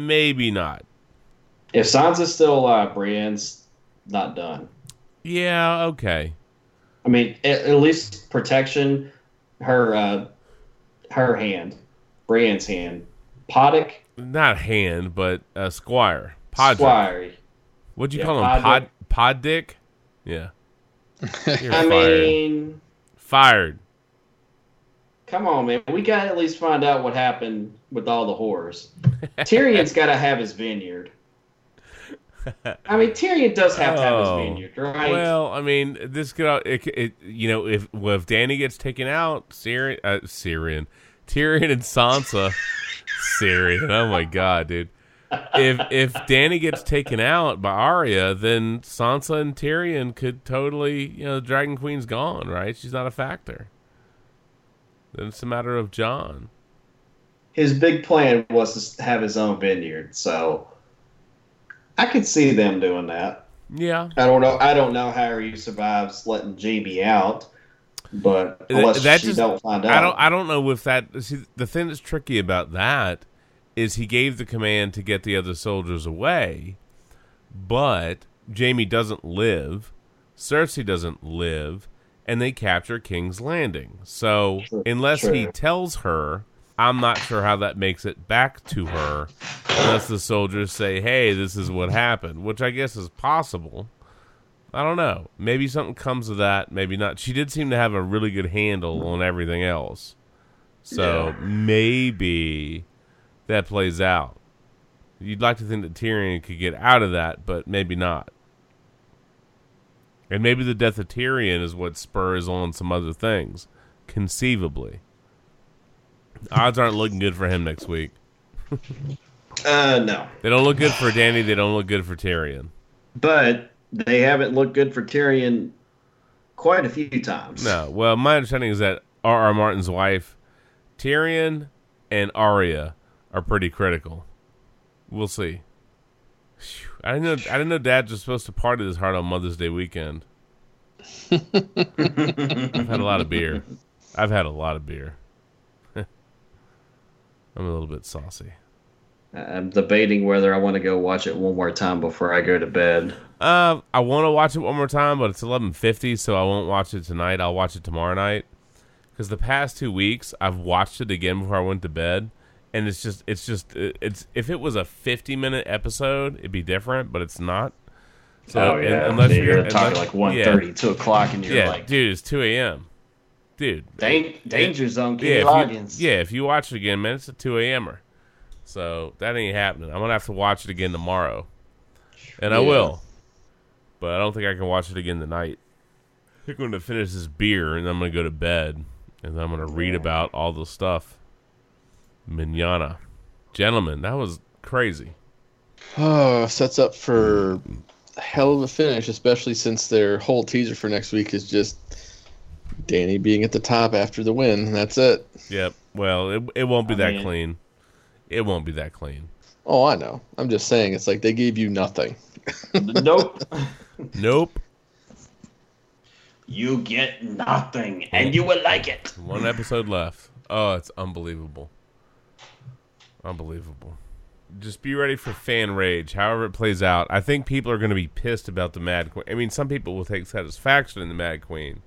maybe not. If Sansa's still alive, Brienne's not done. Yeah, okay. I mean, at, at least protection, her uh, her hand, Brienne's hand. Podrick. Not hand, but uh, Squire. Podrick. Squire. What'd you yeah, call him? Podrick? Pod, Poddick? Yeah. You're I fired. mean... Fired. Come on, man. We got to at least find out what happened with all the whores. Tyrion's got to have his vineyard. I mean, Tyrion does have oh, to have his vineyard, right? Well, I mean, this could... It, it, you know, if well, if Dany gets taken out, Tyrion... Uh, Tyrion. Tyrion and Sansa... Serious. Oh my god, dude. If if Dany gets taken out by Arya, then Sansa and Tyrion could totally, you know, the Dragon Queen's gone, right? She's not a factor. Then it's a matter of Jon. His big plan was to have his own vineyard, so I could see them doing that. Yeah. I don't know I don't know how he survives letting Jamie out. But unless that she just, don't find out. I don't, I don't know if that... See, the thing that's tricky about that is he gave the command to get the other soldiers away, but Jaime doesn't live, Cersei doesn't live, and they capture King's Landing. So true, unless true. he tells her, I'm not sure how that makes it back to her unless the soldiers say, hey, this is what happened, which I guess is possible. I don't know. Maybe something comes of that. Maybe not. She did seem to have a really good handle on everything else. So yeah. maybe that plays out. You'd like to think that Tyrion could get out of that, but maybe not. And maybe the death of Tyrion is what spurs on some other things, conceivably. Odds aren't looking good for him next week. uh, no. They don't look good for Dany. They don't look good for Tyrion. But... They haven't looked good for Tyrion quite a few times. No, well, my understanding is that R R. Martin's wife, Tyrion and Arya, are pretty critical. We'll see. I didn't know. I didn't know Dad was supposed to party this hard on Mother's Day weekend. I've had a lot of beer. I've had a lot of beer. I'm a little bit saucy. I'm debating whether I want to go watch it one more time before I go to bed. Uh, I want to watch it one more time, but it's eleven fifty, so I won't watch it tonight. I'll watch it tomorrow night. Because the past two weeks, I've watched it again before I went to bed, and it's just, it's just, it's if it was a fifty-minute episode, it'd be different, but it's not. So oh, yeah. Unless Dude, you're, you're talking unless, like one thirty, yeah. two o'clock, and you're yeah, like... Dude, it's two a.m. Dude. Dang, danger zone, keep yeah, the audience. You, yeah, if you watch it again, man, it's a two a.m.-er. So that ain't happening. I'm going to have to watch it again tomorrow. And yeah. I will. But I don't think I can watch it again tonight. I'm going to finish this beer and I'm going to go to bed. And then I'm going to read about all the stuff. Manana. Gentlemen, that was crazy. Oh, sets up for a hell of a finish, especially since their whole teaser for next week is just Dany being at the top after the win. And that's it. Yep. Well, it, it won't be I that mean, clean. It won't be that clean. Oh, I know. I'm just saying. It's like they gave you nothing. Nope. Nope. You get nothing, and you will like it. One episode left. Oh, it's unbelievable. Unbelievable. Just be ready for fan rage, however it plays out. I think people are going to be pissed about the Mad Queen. I mean, some people will take satisfaction in the Mad Queen.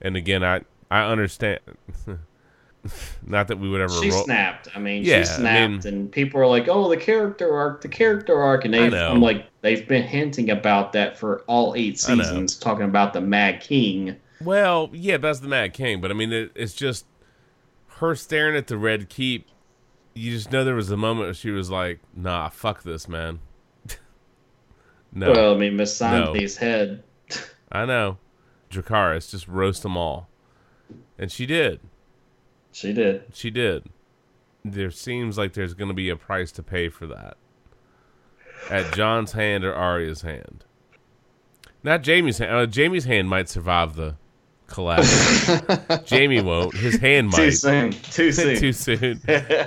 And again, I, I understand... Not that we would ever. She roll. snapped. I mean, yeah, she snapped, I mean, and people are like, "Oh, the character arc, the character arc," and they've, I'm like, they've been hinting about that for all eight seasons, talking about the Mad King. Well, yeah, that's the Mad King, but I mean, it, it's just her staring at the Red Keep, you just know there was a moment where she was like, nah, fuck this, man. No. Well, I mean, Missandei's no. head. I know. Dracarys, just roast them all. And she did. She did. She did. There seems like there's going to be a price to pay for that. At Jon's hand or Arya's hand. Not Jaime's hand. Uh, Jaime's hand might survive the collapse. Jaime won't. His hand might. Too soon. Too soon. Too soon.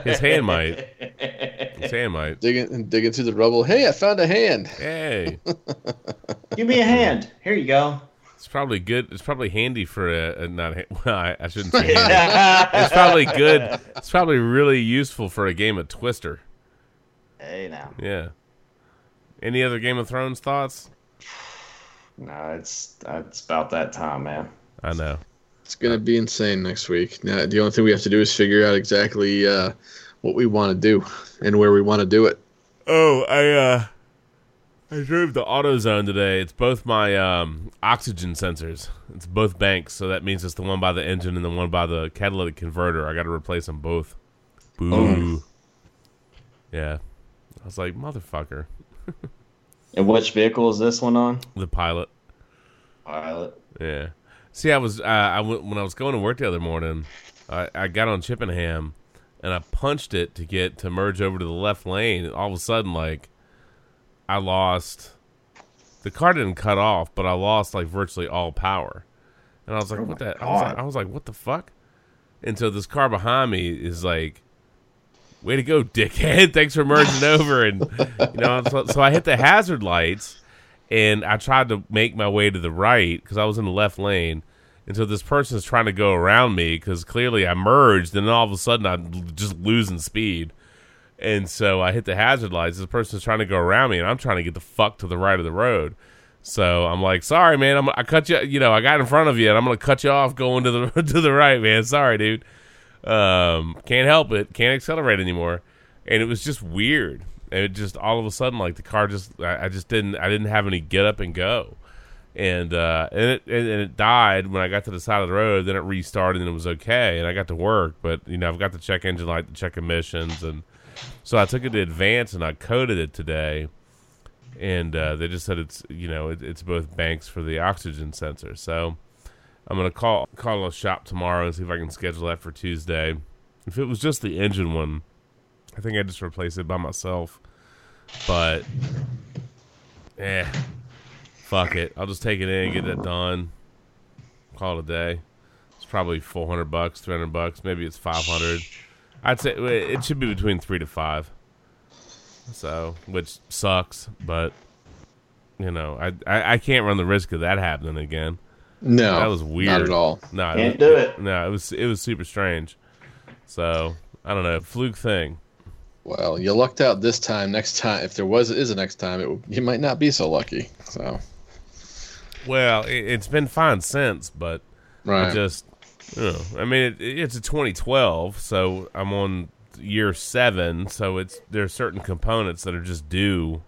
His hand might. His hand might. Digging, digging through the rubble. Hey, I found a hand. Hey. Give me a hand. Here you go. It's probably good. It's probably handy for a, a not. A, well, I, I shouldn't say handy. It's probably good. It's probably really useful for a game of Twister. Hey now. Yeah. Any other Game of Thrones thoughts? No, it's it's about that time, man. I know. It's gonna be insane next week. Now, the only thing we have to do is figure out exactly uh, what we want to do and where we want to do it. Oh, I uh, I drove to AutoZone today. It's both my um, oxygen sensors. It's both banks, so that means it's the one by the engine and the one by the catalytic converter. I got to replace them both. Boo. Oh. Yeah. I was like, motherfucker. And which vehicle is this one on? The Pilot. Pilot. Yeah. See, I was uh, I w- when I was going to work the other morning, I, I got on Chippenham, and I punched it to get to merge over to the left lane. And all of a sudden, like, I lost. The car didn't cut off, but I lost like virtually all power. And I was like, oh "What the?" I was like, I was like, "What the fuck?" And so this car behind me is like, way to go, dickhead. Thanks for merging over. And you know, so, so I hit the hazard lights, and I tried to make my way to the right because I was in the left lane. And so this person's trying to go around me because clearly I merged, and then all of a sudden I'm just losing speed. And so I hit the hazard lights. This person's trying to go around me, and I'm trying to get the fuck to the right of the road. So I'm like, sorry, man. I'm, I cut you. You know, I got in front of you, and I'm gonna cut you off going to the to the right, man. Sorry, dude. Um, can't help it. Can't accelerate anymore. And it was just weird. It just all of a sudden, like the car just, I, I just didn't, I didn't have any get up and go. And, uh, and it, and it died when I got to the side of the road, then it restarted and it was okay. And I got to work, but you know, I've got the check engine light to check emissions. And so I took it to Advance and I coded it today. And, uh, they just said it's, you know, it, it's both banks for the oxygen sensor. So I'm going to call call a shop tomorrow and see if I can schedule that for Tuesday. If it was just the engine one, I think I'd just replace it by myself. But, eh, fuck it. I'll just take it in and get that done. Call it a day. It's probably four hundred bucks, three hundred bucks. Maybe it's five hundred. I'd say it should be between three to five. So, which sucks, but, you know, I, I, I can't run the risk of that happening again. No, that was weird. Not at all. No, it can't was, do it. No, it was it was super strange. So I don't know, fluke thing. Well, you lucked out this time. Next time, if there was is a next time, it, you might not be so lucky. So, well, it, it's been fine since, but right. I just, you know, I mean, it, it's a twenty twelve, so I'm on year seven. So it's there are certain components that are just due.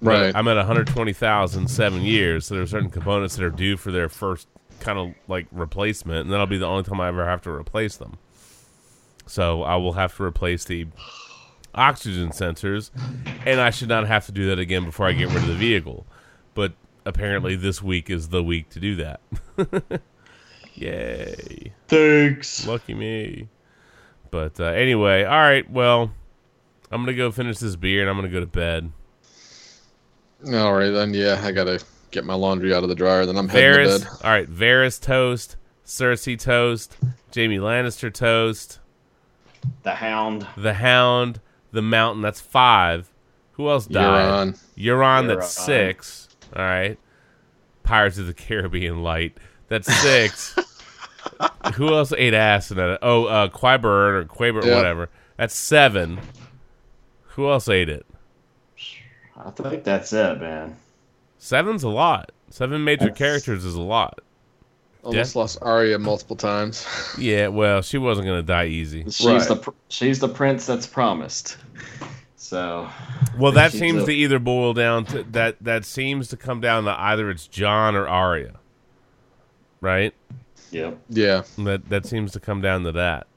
Right, I'm at one hundred twenty thousand seven years, so there are certain components that are due for their first kind of like replacement, and that'll be the only time I ever have to replace them. So I will have to replace the oxygen sensors, and I should not have to do that again before I get rid of the vehicle. But apparently, this week is the week to do that. Yay! Thanks. Lucky me. But uh, anyway, all right. Well, I'm gonna go finish this beer, and I'm gonna go to bed. All right, then, yeah, I got to get my laundry out of the dryer, then I'm heading Varys, to bed. All right, Varys toast, Cersei toast, Jaime Lannister toast. The Hound. The Hound, the Mountain, that's five. Who else died? Euron. Euron, that's six. All right. Pirates of the Caribbean Light, that's six. Who else ate ass in that? Oh, uh, Quibird or Quibird, yep. Whatever. That's seven. Who else ate it? I think that's it, man. Seven's a lot. Seven major that's... characters is a lot. Almost De- lost Arya multiple times. Yeah, well, she wasn't going to die easy. She's right. the pr- she's the prince that's promised. So, well, that seems a... to either boil down to that. That seems to come down to either it's Jon or Arya, right? Yep. Yeah. That that seems to come down to that.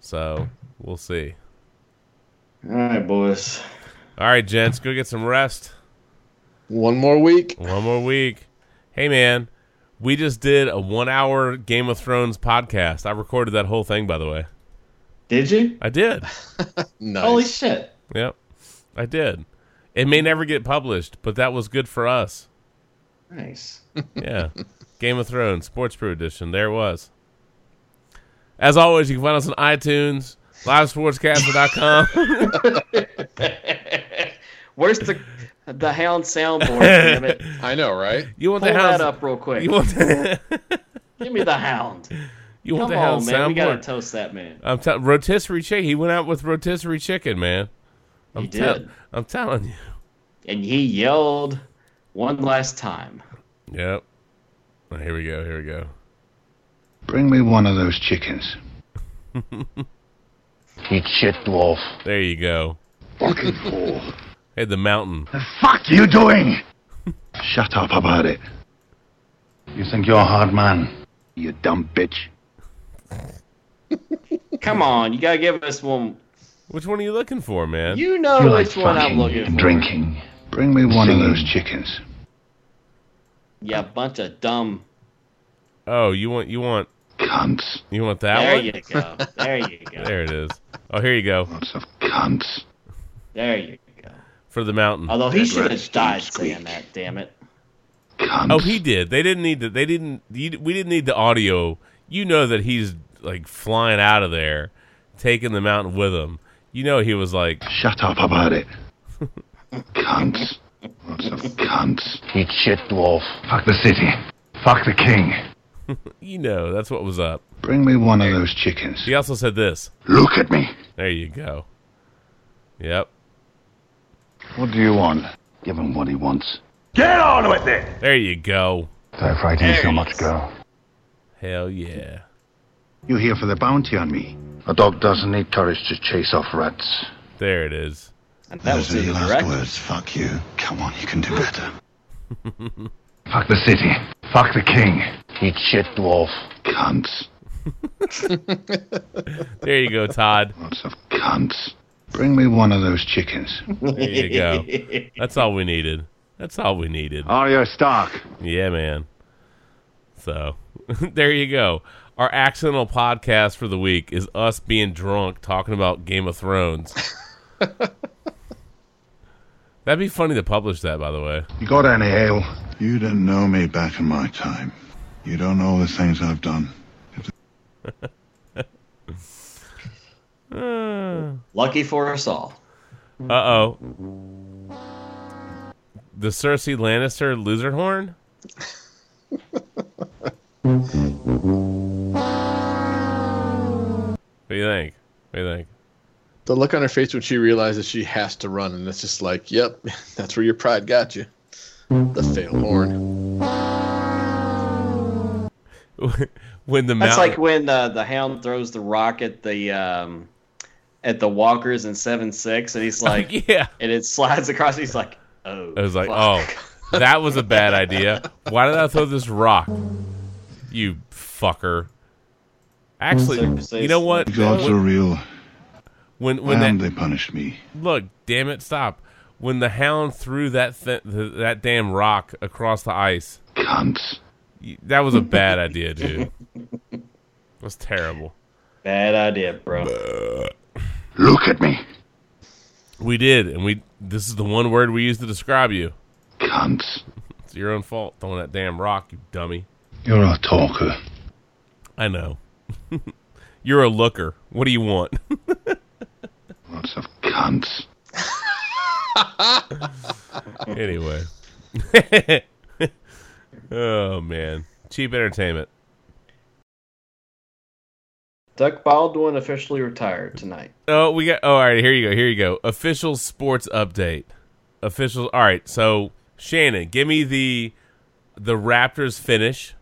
So we'll see. All right, boys. All right, gents, go get some rest. One more week. One more week. Hey, man, we just did a one-hour Game of Thrones podcast. I recorded that whole thing, by the way. Did you? I did. Nice. Holy shit. Yep, I did. It may never get published, but that was good for us. Nice. Yeah. Game of Thrones, Sports Brew Edition. There it was. As always, you can find us on iTunes, live sports caster dot com. Where's the the Hound soundboard? Damn it! I know, right? You want Pull the Hound that up real quick? You want the... Give me the Hound. You Come want the on, Hound man. Soundboard? We gotta toast that man. I'm t- rotisserie chicken. He went out with rotisserie chicken, man. I'm he did. T- I'm telling you. And he yelled one last time. Yep. Well, here we go. Here we go. Bring me one of those chickens. Eat shit, dwarf. There you go. Fucking fool. Hey, the Mountain. The fuck you doing? Shut up about it. You think you're a hard man, you dumb bitch. Come on, you gotta give us one. Which one are you looking for, man? You know you which like one I'm looking for. Drinking. Bring me one Singing. of those chickens. Yeah, bunch of dumb. Oh, you want you want. Cunts. You want that there one? There you go. There you go. There it is. Oh, here you go. Lots of cunts. There you go. For the Mountain. Although he should have died saying that, damn it. Cunts. Oh, he did. They didn't need the, They didn't. We didn't need the audio. You know that he's like flying out of there, taking the Mountain with him. You know he was like, shut up about it. Cunts. Lots of cunts. Eat shit, dwarf. Fuck the city. Fuck the king. You know, that's what was up. Bring me one of those chickens. He also said this. Look at me. There you go. Yep. What do you want? Give him what he wants. Get on with it! There you go. Don't frighten you so much, girl. Hell yeah. You're here for the bounty on me. A dog doesn't need courage to chase off rats. There it is. And that Those was are your last correct. words. Fuck you. Come on, you can do better. Fuck the city. Fuck the king. Eat shit, dwarf. Cunts. There you go, Todd. Lots of cunts. Bring me one of those chickens. There you go. That's all we needed. That's all we needed. Arya Stark. Yeah, man. So, there you go. Our accidental podcast for the week is us being drunk talking about Game of Thrones. That'd be funny to publish that, by the way. You got any ale? You didn't know me back in my time. You don't know the things I've done. uh, Lucky for us all. Uh-oh. The Cersei Lannister loser horn? What do you think? What do you think? The look on her face when she realizes she has to run, and it's just like, yep, that's where your pride got you. The fail horn. When the Mountain... That's like when uh, the Hound throws the rock at the um, at the walkers in seven six, and he's like, oh, yeah, and it slides across. And he's like, oh, I was like, fuck. Oh, that was a bad idea. Why did I throw this rock? You fucker. Actually, so you know what? Gods are real. When when that, they punished me. Look, damn it! Stop. When the Hound threw that th- that damn rock across the ice. Cunts. That was a bad idea, dude. That was terrible. Bad idea, bro. Uh, look at me. We did, and we. This is the one word we used to describe you. Cunts. It's your own fault throwing that damn rock, you dummy. You're a talker. I know. You're a looker. What do you want? Lots of cunts. Anyway. Oh, man. Cheap entertainment. Doug Baldwin officially retired tonight. Oh, we got. Oh, all right. Here you go. Here you go. Official sports update. Official. All right. So, Shannon, give me the the Raptors finish.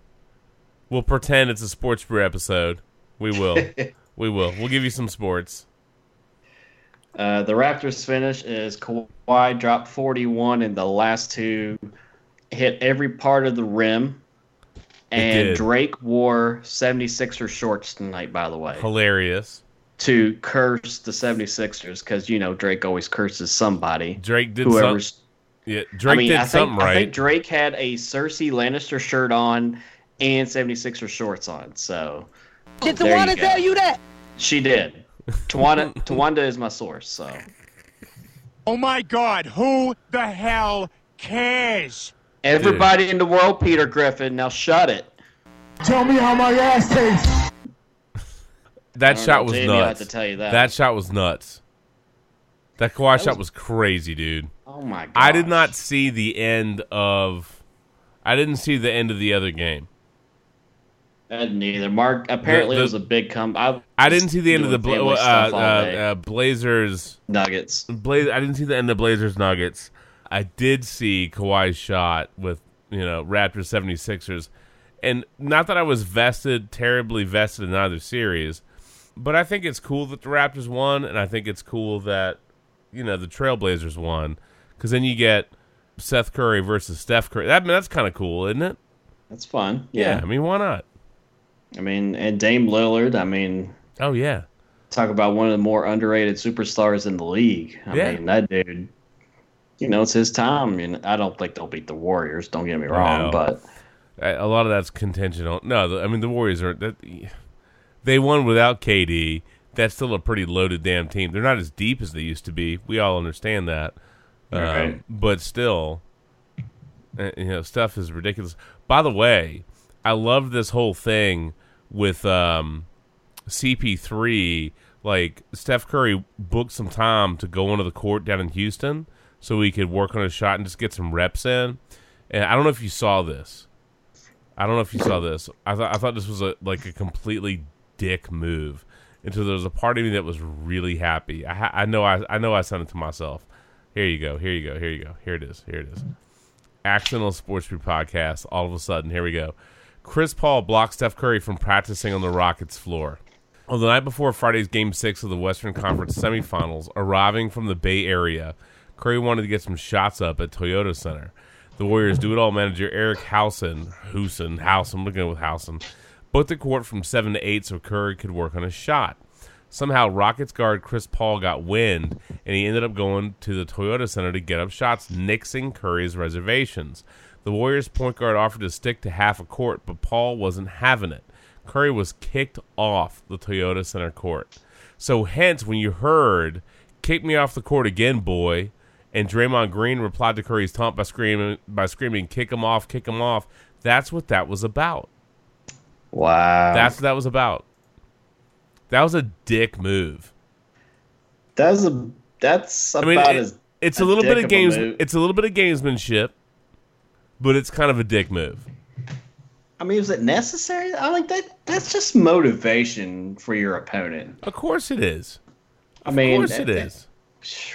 We'll pretend it's a sports brew episode. We will. We will. We'll give you some sports. Uh, the Raptors finish is Kawhi dropped forty-one in the last two, hit every part of the rim, and Drake wore seventy-sixer shorts tonight, by the way. Hilarious. to curse the seventy-sixers because, you know, Drake always curses somebody. Drake did Whoever's, something. Yeah, Drake I mean, did I think, something right. I think Drake had a Cersei Lannister shirt on and seventy-sixer shorts on. So did Tawanda tell you that? She did. Tawanda, Tawanda is my source. So. Oh my God! Who the hell cares? Everybody Dude. in the world, Peter Griffin. Now shut it. Tell me how my ass tastes. That shot was nuts. I have to tell you that. That shot was nuts. That Kawhi shot was crazy, dude. Oh my God! I did not see the end of. I didn't see the end of the other game. I didn't either. Mark, apparently the, the, it was a big come. I, I didn't see the end of the bla- uh, uh, uh, Blazers Nuggets. Blaze. I didn't see the end of Blazers Nuggets. I did see Kawhi's shot with, you know, Raptors seventy-sixers. And not that I was vested, terribly vested in either series, but I think it's cool that the Raptors won, and I think it's cool that, you know, the Trailblazers won, because then you get Seth Curry versus Steph Curry. That, I mean, that's kind of cool, isn't it? That's fun. Yeah. yeah. I mean, why not? I mean, and Dame Lillard, I mean... Oh, yeah. Talk about one of the more underrated superstars in the league. I yeah. mean, that dude, you know, it's his time. I mean, I don't think they'll beat the Warriors, don't get me wrong, no. but... A lot of that's contingent on... No, I mean, the Warriors are... They won without K D. That's still a pretty loaded damn team. They're not as deep as they used to be. We all understand that. Right. Um, but still, you know, stuff is ridiculous. By the way, I love this whole thing with um, C P three. Like, Steph Curry booked some time to go onto the court down in Houston so he could work on his shot and just get some reps in. And I don't know if you saw this. I don't know if you saw this. I thought I thought this was a like a completely dick move. And so there was a part of me that was really happy. I, ha- I know I I know I sent it to myself. Here you go. Here you go. Here you go. Here it is. Here it is. Accidental Sports Beat Podcast. All of a sudden, here we go. Chris Paul blocks Steph Curry from practicing on the Rockets floor. On the night before Friday's Game six of the Western Conference semifinals, arriving from the Bay Area, Curry wanted to get some shots up at Toyota Center. The Warriors do-it-all manager Eric Housen, Housen, Housen, we're going with Housen, booked the court from seven to eight so Curry could work on his shot. Somehow, Rockets guard Chris Paul got wind, and he ended up going to the Toyota Center to get up shots, nixing Curry's reservations. The Warriors point guard offered to stick to half a court, but Paul wasn't having it. Curry was kicked off the Toyota Center court. So hence, when you heard, "Kick me off the court again, boy," and Draymond Green replied to Curry's taunt by screaming, by screaming, "Kick him off, kick him off." That's what that was about. Wow. That's what that was about. That was a dick move. That's a that's about I mean, it, as it's a, a little bit of, of games. It's a little bit of gamesmanship, but it's kind of a dick move. I mean, is it necessary? I like that. That's just motivation for your opponent. Of course it is. I of mean, of course that, it is. That,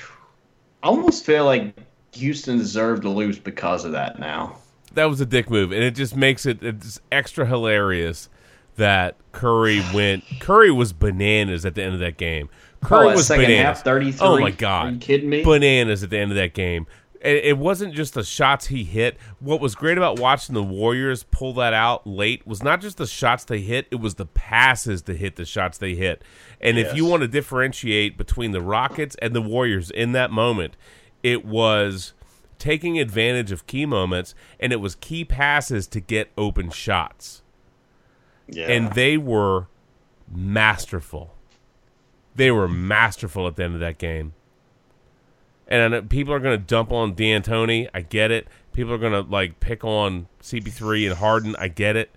I almost feel like Houston deserved to lose because of that now. That was a dick move, and it just makes it it's extra hilarious that Curry went. Curry was bananas at the end of that game. Curry oh, was second bananas. Half, thirty-three. Oh my God! Are you kidding me? Bananas at the end of that game. It, it wasn't just the shots he hit. What was great about watching the Warriors pull that out late was not just the shots they hit; it was the passes to hit the shots they hit. And yes. if you want to differentiate between the Rockets and the Warriors in that moment, it was taking advantage of key moments, and it was key passes to get open shots. Yeah. And they were masterful. They were masterful at the end of that game. And people are going to dump on D'Antoni. I get it. People are going to like pick on C P three and Harden. I get it.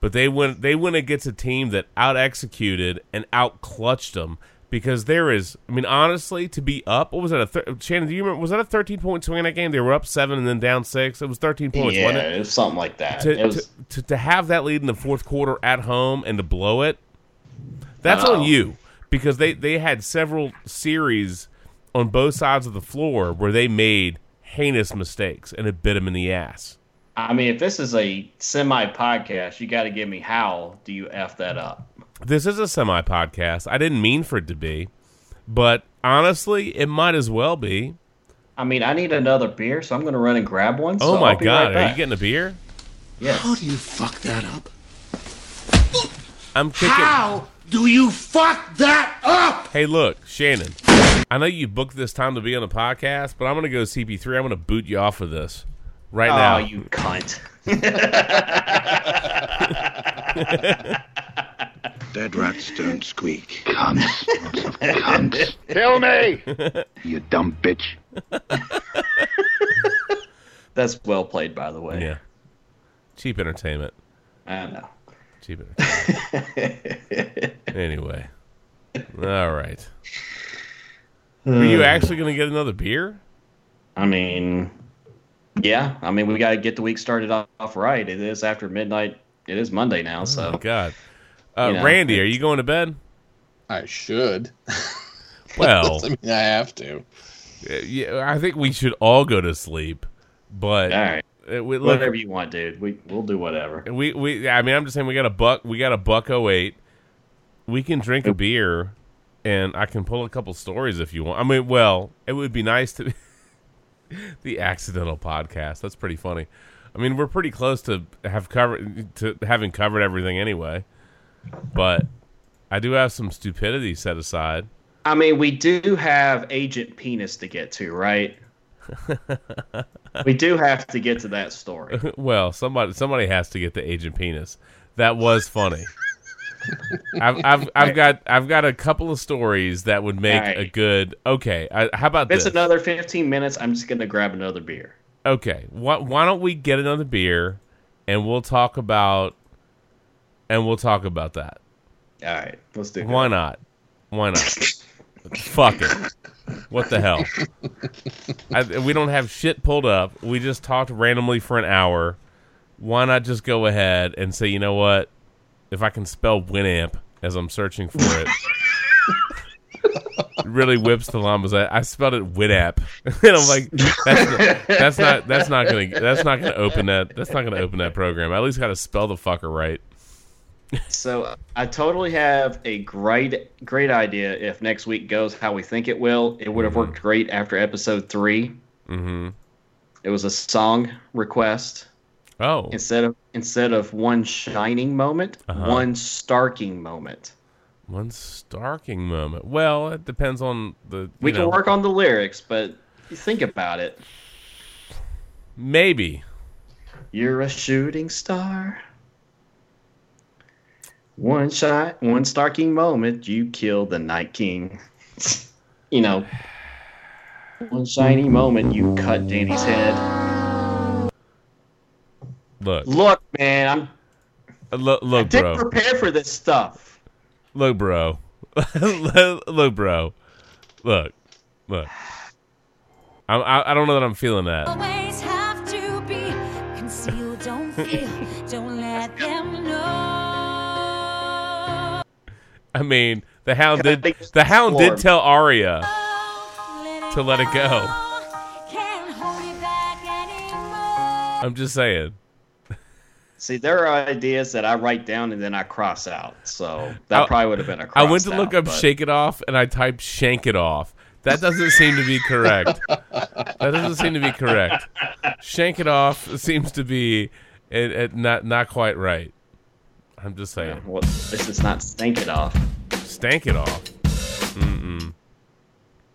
But they went. They went against a team that out executed and out clutched them because there is. I mean, honestly, to be up. What was that? A thir- Shannon, do you remember? Was that a thirteen point swing in that game? They were up seven and then down six. It was thirteen points. Yeah, wasn't it? It was something like that. To, it was... to, to, to have that lead in the fourth quarter at home and to blow it, that's oh. on you because they, they had several series on both sides of the floor where they made heinous mistakes and it bit them in the ass. I mean, if this is a semi-podcast, you got to give me how do you F that up? This is a semi-podcast. I didn't mean for it to be, but honestly, it might as well be. I mean, I need another beer, so I'm going to run and grab one. So oh, my God. Right are you getting a beer? Yes. How do you fuck that up? I'm kicking. How Do you fuck that up? Hey, look, Shannon, I know you booked this time to be on the podcast, but I'm going to go C P three. I'm going to boot you off of this right oh, now. Oh, you cunt. Dead rats don't squeak. Cunts. Cunts. Kill me! You dumb bitch. That's well played, by the way. Yeah. Cheap entertainment. I know. Cheap entertainment. Anyway. All right. Are you actually going to get another beer? I mean, yeah. I mean, we got to get the week started off right. It is after midnight. It is Monday now, so. Oh, God. Uh, you know, Randy, are you going to bed? I should. Well. I mean, I have to. Yeah, I think we should all go to sleep, but. All right. It, we, look, whatever you want, dude. We we'll do whatever. We we. I mean, I'm just saying we got a buck. We got a buck oh eight. We can drink a beer, and I can pull a couple stories if you want. I mean, well, it would be nice to. The accidental podcast. That's pretty funny. I mean, we're pretty close to have covered to having covered everything anyway, but I do have some stupidity set aside. I mean, we do have Agent Penis to get to, right? We do have to get to that story. Well, somebody somebody has to get to Agent Penis. That was funny. I've, I've I've got I've got a couple of stories that would make right. a good. Okay, I, how about this? It's another fifteen minutes. I'm just gonna grab another beer. Okay, why why don't we get another beer, and we'll talk about, and we'll talk about that. All right, let's do. Why that. not? Why not? Fuck it. What the hell? I, we don't have shit pulled up. We just talked randomly for an hour. Why not just go ahead and say, you know what? If I can spell Winamp as I'm searching for it, it really whips the llamas. I, I spelled it Winamp, and I'm like, that's not that's not gonna that's not gonna open that that's not gonna open that program. I at least got to spell the fucker right. So I totally have a great, great idea. If next week goes how we think it will, it would have mm-hmm. worked great after episode three. Mm-hmm. It was a song request. Oh, instead of instead of one shining moment, uh-huh. one starking moment. One starking moment. Well, it depends on the. We know. Can work on the lyrics, but think about it. Maybe. You're a shooting star. One shot, one starking moment, you kill the Night King. You know, one shiny moment, you cut Danny's head. Look, look, man, I'm. Uh, lo- look, I didn't bro. prepare for this stuff. Look, bro. Look, bro. Look, look. I, I I don't know that I'm feeling that. Always have to be concealed. Don't feel. Don't let them know. I mean, the Hound did. The Hound did tell Arya to let it go. I'm just saying. See, there are ideas that I write down and then I cross out. So that I, probably would have been a cross out. I went to out, look up but... "shake it off" and I typed "shank it off." That doesn't seem to be correct. That doesn't seem to be correct. "Shank it off" seems to be it, it not not quite right. I'm just saying. Yeah, well, this is not stank it off. Stank it off? Mm-mm.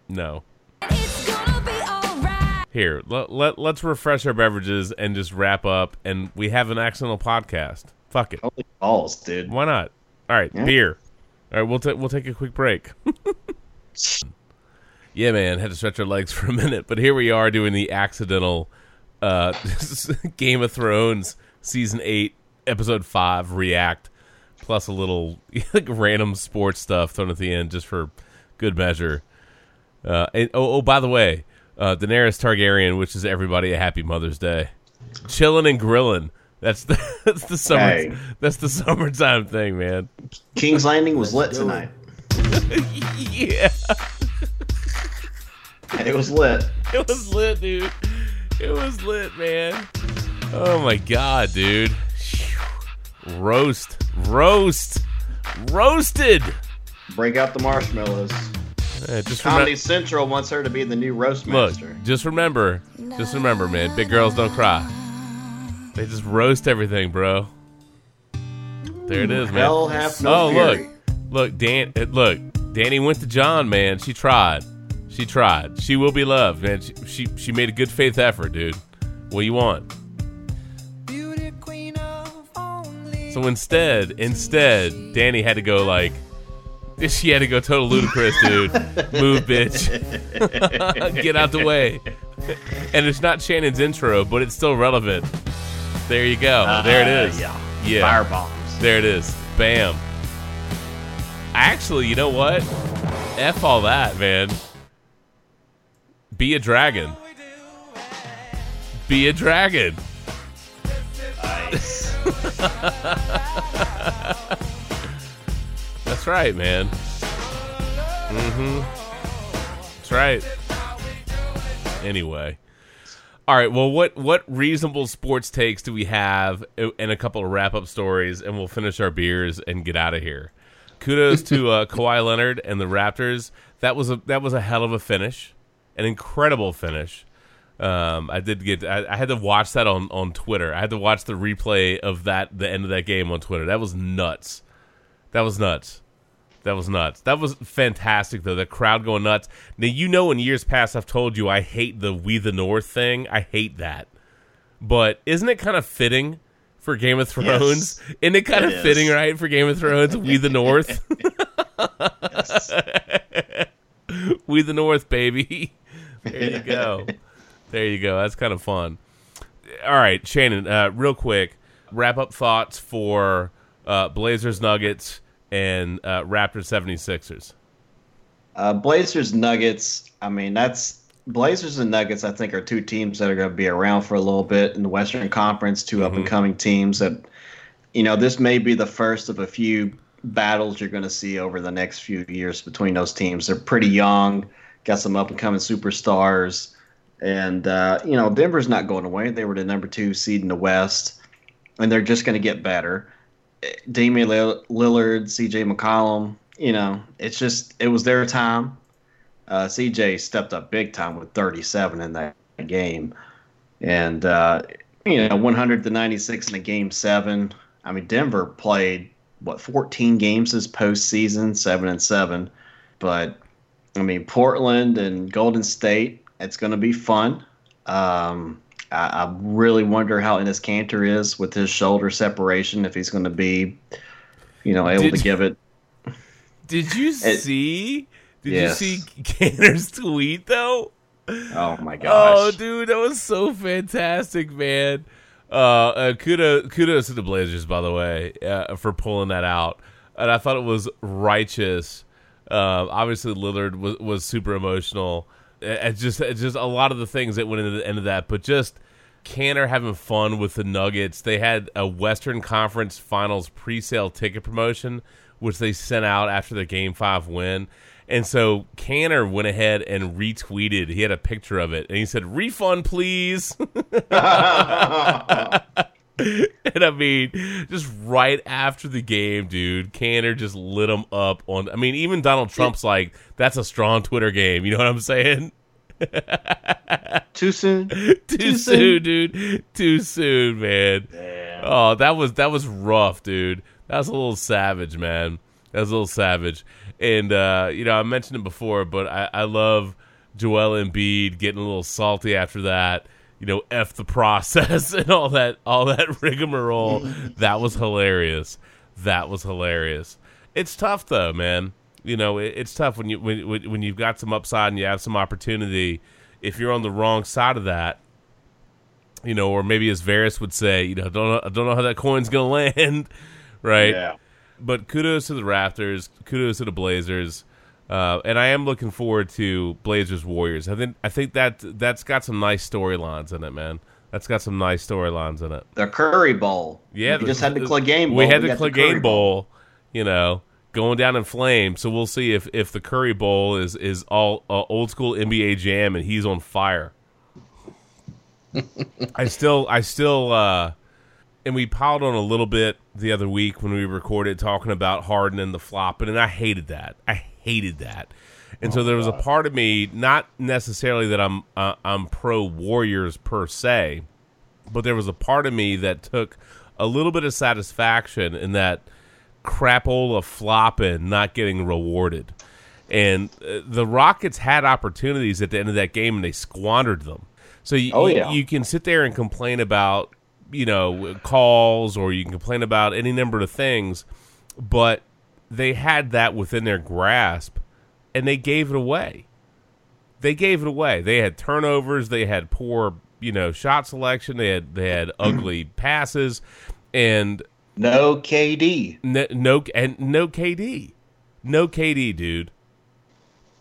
No. It's gonna be all right. Here, let, let, let's refresh our beverages and just wrap up, and we have an accidental podcast. Fuck it. Holy balls, dude. Why not? All right, yeah. Beer. All right, we'll, t- we'll take a quick break. Yeah, man, had to stretch our legs for a minute, but here we are doing the accidental uh, Game of Thrones Season eight. Episode five react, plus a little like, random sports stuff thrown at the end just for good measure. Uh, and oh, oh, by the way, uh, Daenerys Targaryen wishes everybody a happy Mother's Day. Chilling and grilling. That's the that's the summer hey. that's the summertime thing, man. King's Landing was lit tonight. Yeah, it was lit. It was lit, dude. It was lit, man. Oh my god, dude. Roast, roast, roasted. Break out the marshmallows. Hey, just Comedy remem- Central wants her to be the new roast master. Look, just remember, just remember, man. Big girls don't cry. They just roast everything, bro. There it is, man. Hell hath no fury. Oh, look, Look, Dan. Look, Danny went to John, man. She tried. She tried. She will be loved, man. She she, she made a good faith effort, dude. What do you want? Beauty queen of only. So instead, instead, Danny had to go like. She had to go total ludicrous, dude. Move, bitch. Get out the way. And it's not Shannon's intro, but it's still relevant. There you go. Uh, there it is. Yeah. yeah. Firebombs. There it is. Bam. Actually, you know what? F all that, man. Be a dragon. Be a dragon. Nice. That's right, man. Mm-hmm. That's right. Anyway. All right, well, what, what reasonable sports takes do we have and a couple of wrap-up stories, and we'll finish our beers and get out of here. Kudos to uh, Kawhi Leonard and the Raptors. That was a that was a hell of a finish, an incredible finish. Um, I did get I, I had to watch that on, on Twitter. I had to watch the replay of that the end of that game on Twitter. That was nuts. That was nuts. That was nuts. That was fantastic, though. The crowd going nuts. Now, you know, in years past, I've told you I hate the We the North thing. I hate that. But isn't it kind of fitting for Game of Thrones? Yes, isn't it kind it of is. fitting, right, for Game of Thrones? We the North. Yes. We the North, baby. There you go. There you go. That's kind of fun. All right, Shannon, uh, real quick, wrap-up thoughts for uh, Blazers Nuggets. And uh, Raptors seventy-sixers. Uh, Blazers Nuggets. I mean, that's Blazers and Nuggets. I think are two teams that are going to be around for a little bit in the Western Conference. Two mm-hmm. up and coming teams that, you know, this may be the first of a few battles you're going to see over the next few years between those teams. They're pretty young, got some up and coming superstars, and uh, you know, Denver's not going away. They were the number two seed in the West, and they're just going to get better. Damian Lillard, C J McCollum, you know, it's just, it was their time. Uh, C J stepped up big time with thirty-seven in that game. And, uh, you know, one hundred to ninety-six in a game seven. I mean, Denver played, what, fourteen games this postseason, seven and seven. But, I mean, Portland and Golden State, it's going to be fun. Um I, I really wonder how Enes Kanter is with his shoulder separation, if he's going to be, you know, able did to you, give it. Did you it, see? Did yes. you see Kanter's tweet, though? Oh, my gosh. Oh, dude, that was so fantastic, man. Uh, uh, kudos, kudos to the Blazers, by the way, uh, for pulling that out. And I thought it was righteous. Uh, obviously, Lillard was, was super emotional. It's just, it's just a lot of the things that went into the end of that, but just Kanter having fun with the Nuggets. They had a Western Conference Finals pre-sale ticket promotion, which they sent out after the Game Five win, and so Kanter went ahead and retweeted. He had a picture of it, and he said, "Refund, please." And I mean, just right after the game, dude, Kanter just lit him up on. I mean, even Donald Trump's like, "That's a strong Twitter game." You know what I'm saying? Too soon. Too, Too soon. soon, dude. Too soon, man. Damn. Oh, that was that was rough, dude. That was a little savage, man. That was a little savage. And uh, you know, I mentioned it before, but I, I love Joel Embiid getting a little salty after that. You know, F the process and all that, all that rigmarole. That was hilarious. That was hilarious. It's tough though, man. You know, it, it's tough when you when when you've got some upside and you have some opportunity. If you're on the wrong side of that, you know, or maybe as Varys would say, you know, I don't know, I don't know how that coin's gonna land, right? Yeah. But kudos to the Raptors. Kudos to the Blazers. Uh, and I am looking forward to Blazers Warriors. I think I think that that's got some nice storylines in it, man. That's got some nice storylines in it. The Curry Bowl, yeah. We just had the Clegane Bowl. We had we the Clegane Bowl, Bowl, you know, going down in flames. So we'll see if, if the Curry Bowl is is all uh, old school N B A Jam and he's on fire. I still I still uh, and we piled on a little bit the other week when we recorded talking about Harden and the flopping, and I hated that. I. hated hated that. And oh, so there was a part of me, not necessarily that I'm uh, I'm pro Warriors per se, but there was a part of me that took a little bit of satisfaction in that crapola flopping, not getting rewarded. And uh, the Rockets had opportunities at the end of that game, and they squandered them. So you, oh, yeah. you can sit there and complain about, you know, calls, or you can complain about any number of things, but they had that within their grasp, and they gave it away. They gave it away. They had turnovers. They had poor, you know, shot selection. They had they had ugly passes, and no K D. No, no and no K D. No K D, dude.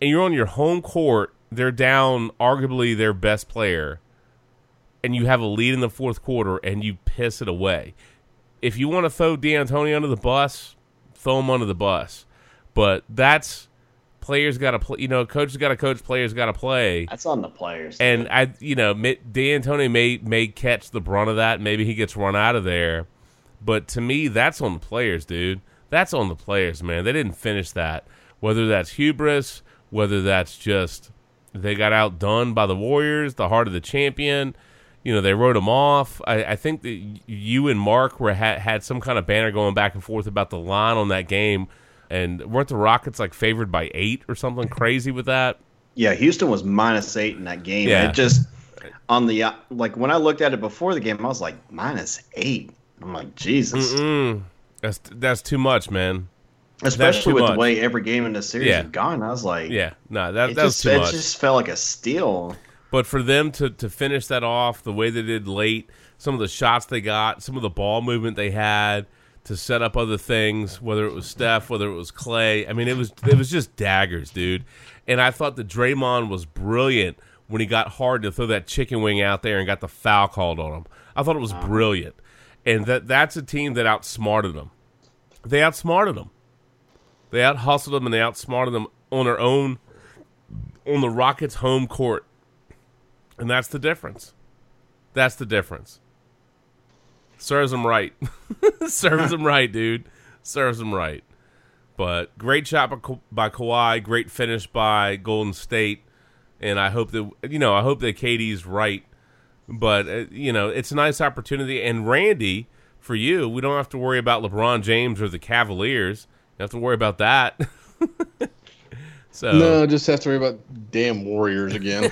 And you're on your home court. They're down arguably their best player, and you have a lead in the fourth quarter, and you piss it away. If you want to throw D'Antoni under the bus, throw him under the bus. But that's players got to play. You know, coaches got to coach. Players got to play. That's on the players. And too. I, you know, D'Antoni may may catch the brunt of that. Maybe he gets run out of there. But to me, that's on the players, dude. That's on the players, man. They didn't finish that. Whether that's hubris, whether that's just they got outdone by the Warriors, the heart of the champion. You know, they wrote them off. I, I think that you and Mark were had, had some kind of banner going back and forth about the line on that game. And weren't the Rockets, like, favored by eight or something crazy with that? Yeah, Houston was minus eight in that game. Yeah. It just, on the, like, when I looked at it before the game, I was like, minus eight? I'm like, Jesus. Mm-mm. That's that's too much, man. Especially with much. the way every game in the series yeah. had gone. I was like, yeah, no, that, that was just, too it much. It just felt like a steal. But for them to, to finish that off the way they did late, some of the shots they got, some of the ball movement they had to set up other things, whether it was Steph, whether it was Clay. I mean, it was it was just daggers, dude. And I thought that Draymond was brilliant when he got hard to throw that chicken wing out there and got the foul called on him. I thought it was brilliant. And that that's a team that outsmarted them. They outsmarted them. They out-hustled them, and they outsmarted them on their own, on the Rockets' home court. And that's the difference. That's the difference. Serves them right. Serves them right, dude. Serves them right. But great shot by, Ka- by Kawhi. Great finish by Golden State. And I hope that, you know, I hope that K D's right. But, uh, you know, it's a nice opportunity. And Randy, for you, we don't have to worry about LeBron James or the Cavaliers. You don't have to worry about that. So no, just have to worry about damn Warriors again.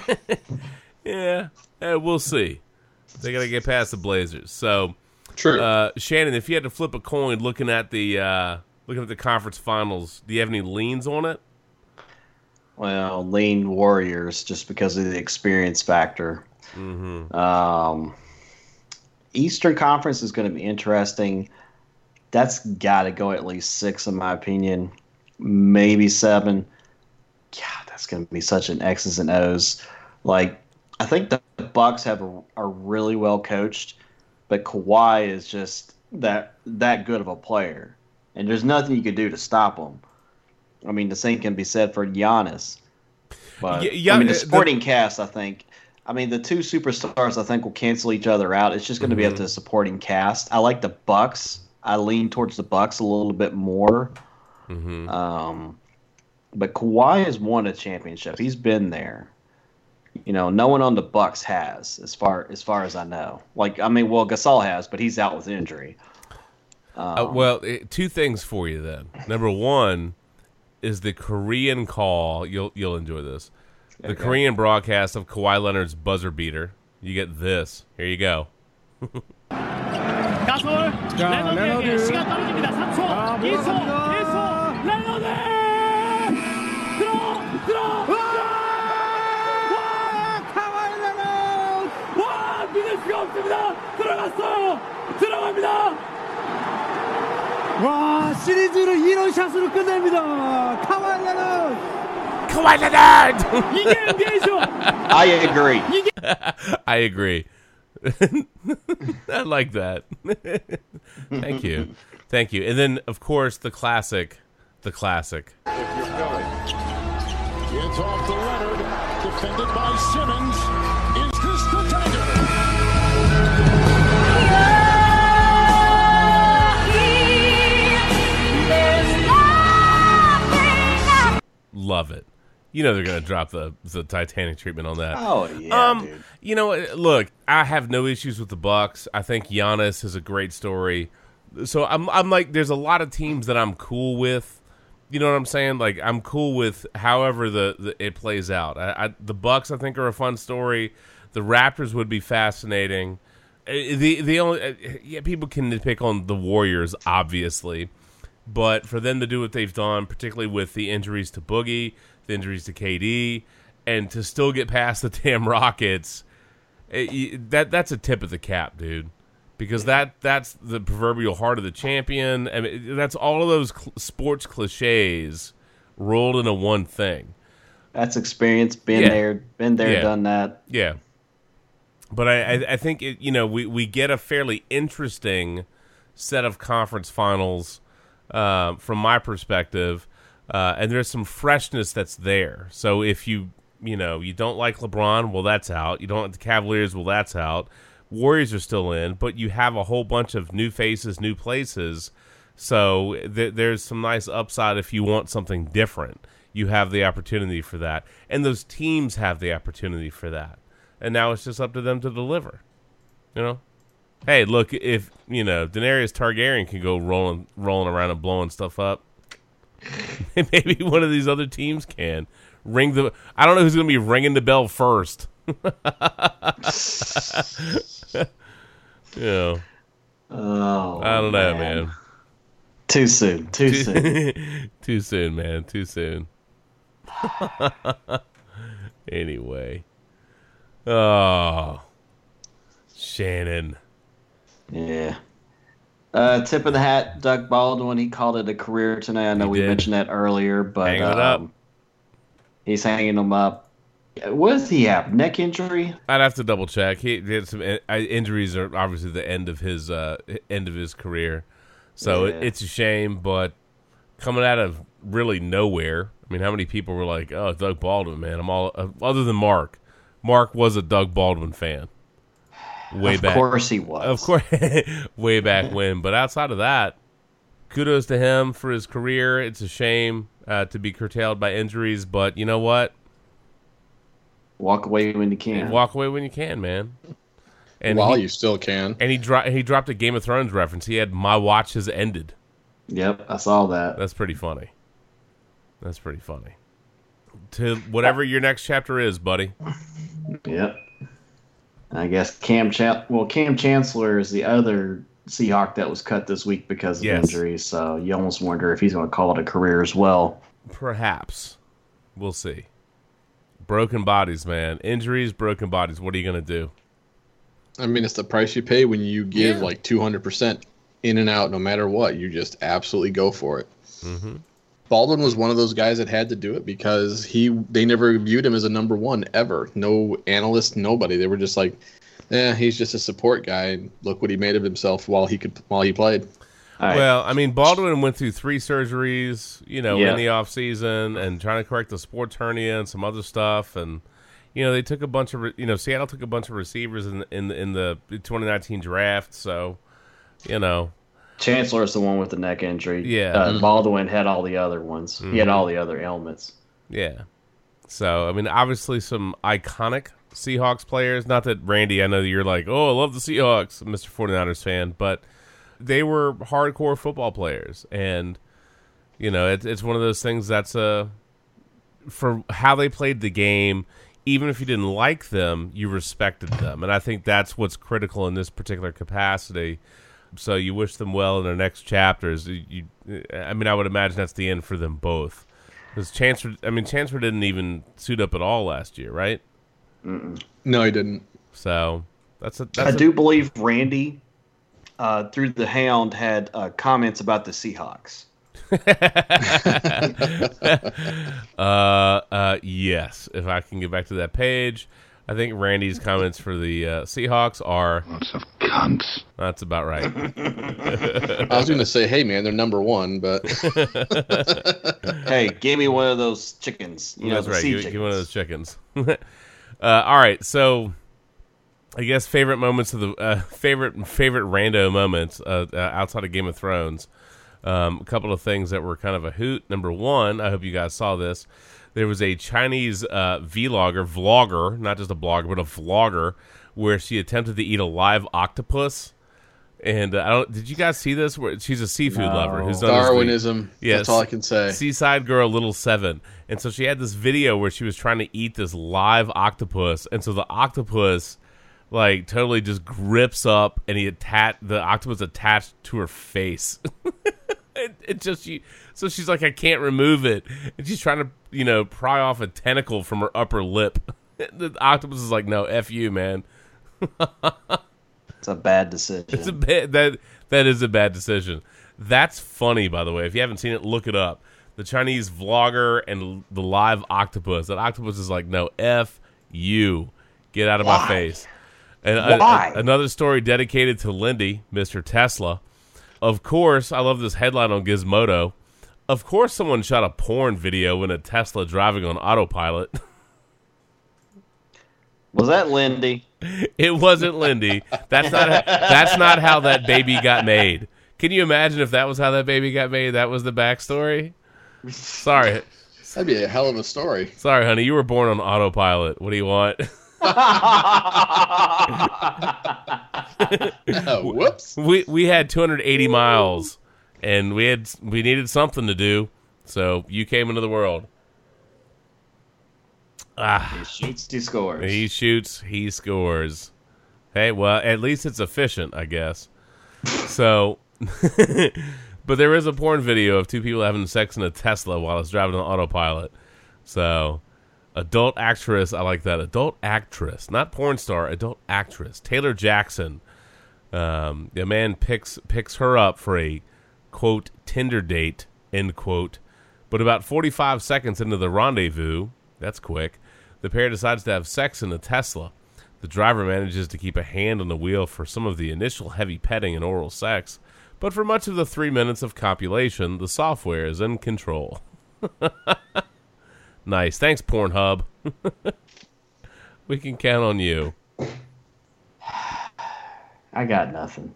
Yeah, eh, we'll see. They got to get past the Blazers. So, true. Uh, Shannon, if you had to flip a coin, looking at the uh, looking at the conference finals, do you have any leans on it? Well, lean Warriors, just because of the experience factor. Mm-hmm. Um, Eastern Conference is going to be interesting. That's got to go at least six, in my opinion, maybe seven. God, that's going to be such an X's and O's. Like, I think the Bucks have a, are really well coached, but Kawhi is just that that good of a player, and there's nothing you can do to stop him. I mean, the same can be said for Giannis. But y- y- I mean, the supporting the- cast, I think. I mean, the two superstars, I think, will cancel each other out. It's just going to mm-hmm. be up to the supporting cast. I like the Bucks. I lean towards the Bucks a little bit more. Mm-hmm. Um, but Kawhi has won a championship. He's been there. You know, no one on the Bucks has, as far as far as I know. Like, I mean, well, Gasol has, but he's out with injury. Um, uh, well, it, two things for you then. Number one is the Korean call. You'll you'll enjoy this. The okay. Korean broadcast of Kawhi Leonard's buzzer beater. You get this. Here you go. I agree. I agree. I like that. Thank you. Thank you. And then, of course, the classic. The classic. If you're going, it's off to Leonard, defended by Simmons. Love it. You know they're going to drop the, the Titanic treatment on that. Oh, yeah, um, dude. You know, look, I have no issues with the Bucks. I think Giannis is a great story. So I'm I'm like, there's a lot of teams that I'm cool with. You know what I'm saying? Like, I'm cool with however the, the it plays out. I, I, the Bucks, I think, are a fun story. The Raptors would be fascinating. The the only yeah, people can nitpick on the Warriors, obviously, but for them to do what they've done, particularly with the injuries to Boogie, the injuries to K D, and to still get past the damn Rockets, it, that that's a tip of the cap, dude. Because that, that's the proverbial heart of the champion. I mean, that's all of those cl- sports cliches rolled into one thing. That's experience. Been yeah. there, been there, yeah. done that. Yeah. But I, I, I think, it, you know, we, we get a fairly interesting set of conference finals uh, from my perspective. Uh, and there's some freshness that's there. So if you, you know, you don't like LeBron, well, that's out. You don't like the Cavaliers, well, that's out. Warriors are still in, but you have a whole bunch of new faces, new places. So th- there's some nice upside if you want something different. You have the opportunity for that. And those teams have the opportunity for that. And now it's just up to them to deliver. You know? Hey, look, if, you know, Daenerys Targaryen can go rolling rolling around and blowing stuff up, maybe one of these other teams can. Ring the... I don't know who's going to be ringing the bell first. You know, oh, I don't know, man. man. Too soon. Too, too soon. Too soon, man. Too soon. Anyway. Oh, Shannon. Yeah. Uh, tip of the hat, Doug Baldwin. He called it a career tonight. I know he we did. mentioned that earlier, but hanging um, up. He's hanging them up. What does he have? Neck injury? I'd have to double check. He did some in- injuries are obviously the end of his uh, end of his career, so yeah. it, it's a shame. But coming out of really nowhere, I mean, how many people were like, "Oh, Doug Baldwin, man"? I'm all uh, other than Mark. Mark was a Doug Baldwin fan. Way of back, of course he was. Of course, way back when. But outside of that, kudos to him for his career. It's a shame uh, to be curtailed by injuries, but you know what? Walk away when you can. Walk away when you can, man. And while he, you still can. And he dropped he dropped a Game of Thrones reference. He had "My watch has ended." Yep, I saw that. That's pretty funny. That's pretty funny. To whatever your next chapter is, buddy. Yep. I guess Cam Cha- well, Cam Chancellor is the other Seahawk that was cut this week because of yes. injury, so you almost wonder if he's going to call it a career as well. Perhaps. We'll see. Broken bodies, man. Injuries, broken bodies. What are you going to do? I mean, it's the price you pay when you give yeah. like two hundred percent in and out no matter what. You just absolutely go for it. Mm-hmm. Baldwin was one of those guys that had to do it because he they never viewed him as a number one ever. No analyst, nobody. They were just like, eh, he's just a support guy. Look what he made of himself while he could while he played. Right. Well, I mean, Baldwin went through three surgeries, you know, yeah. in the off season, and trying to correct the sports hernia and some other stuff. And, you know, they took a bunch of, re- you know, Seattle took a bunch of receivers in, in, in the twenty nineteen draft. So, you know. Chancellor is the one with the neck injury. Yeah. Uh, mm-hmm. Baldwin had all the other ones. Mm-hmm. He had all the other ailments. Yeah. So, I mean, obviously some iconic Seahawks players. Not that, Randy, I know that you're like, oh, I love the Seahawks, Mister forty-niners fan, but they were hardcore football players, and you know it, it's one of those things that's a for how they played the game. Even if you didn't like them, you respected them, and I think that's what's critical in this particular capacity. So you wish them well in their next chapters. You, I mean, I would imagine that's the end for them both. Because Chancellor, I mean, Chancellor didn't even suit up at all last year, right? Mm-mm. No, he didn't. So that's a. That's I a, do believe Randy. Uh, through the Hound had uh, comments about the Seahawks. uh, uh, yes, if I can get back to that page, I think Randy's comments for the uh, Seahawks are lots of cunts. That's about right. I was going to say, hey man, they're number one, but hey, give me one of those chickens. You that's know, right. Give, chickens. give me one of those chickens. uh, all right, so. I guess favorite moments of the uh, favorite favorite rando moments uh, uh, outside of Game of Thrones. Um, a couple of things that were kind of a hoot. Number one, I hope you guys saw this. There was a Chinese uh, vlogger, vlogger, not just a blogger, but a vlogger, where she attempted to eat a live octopus. And uh, I don't, did you guys see this? Where she's a seafood no. lover who's done Darwinism. Yes, that's all I can say. Seaside girl, little seven. And so she had this video where she was trying to eat this live octopus, and so the octopus like totally just grips up, and he attached the octopus attached to her face. it, it just she, so she's like, I can't remove it, and she's trying to you know pry off a tentacle from her upper lip. The octopus is like, no, F you, man. It's a bad decision. It's a bad, that that is a bad decision. That's funny, by the way. If you haven't seen it, look it up. The Chinese vlogger and the live octopus. That octopus is like, no, F you, get out of Why? my face. And Why? A, a, another story dedicated to Lindy, Mister Tesla. Of course, I love this headline on Gizmodo. Of course, someone shot a porn video in a Tesla driving on autopilot. Was that Lindy? It wasn't Lindy. That's not how, that's not how that baby got made. Can you imagine if that was how that baby got made? That was the backstory? Sorry. That'd be a hell of a story. Sorry, honey. You were born on autopilot. What do you want? uh, whoops. We we had two hundred eighty Ooh. miles, and we had we needed something to do, so you came into the world. Ah, he shoots, he scores. He shoots, he scores. Hey, well, at least it's efficient, I guess. So, but there is a porn video of two people having sex in a Tesla while it's driving on autopilot. So, adult actress, I like that. Adult actress, not porn star, adult actress. Taylor Jackson. Um, the man picks picks her up for a, quote, Tinder date, end quote. But about forty-five seconds into the rendezvous, that's quick, the pair decides to have sex in a Tesla. The driver manages to keep a hand on the wheel for some of the initial heavy petting and oral sex, but for much of the three minutes of copulation, the software is in control. Nice. Thanks, Pornhub. We can count on you. I got nothing.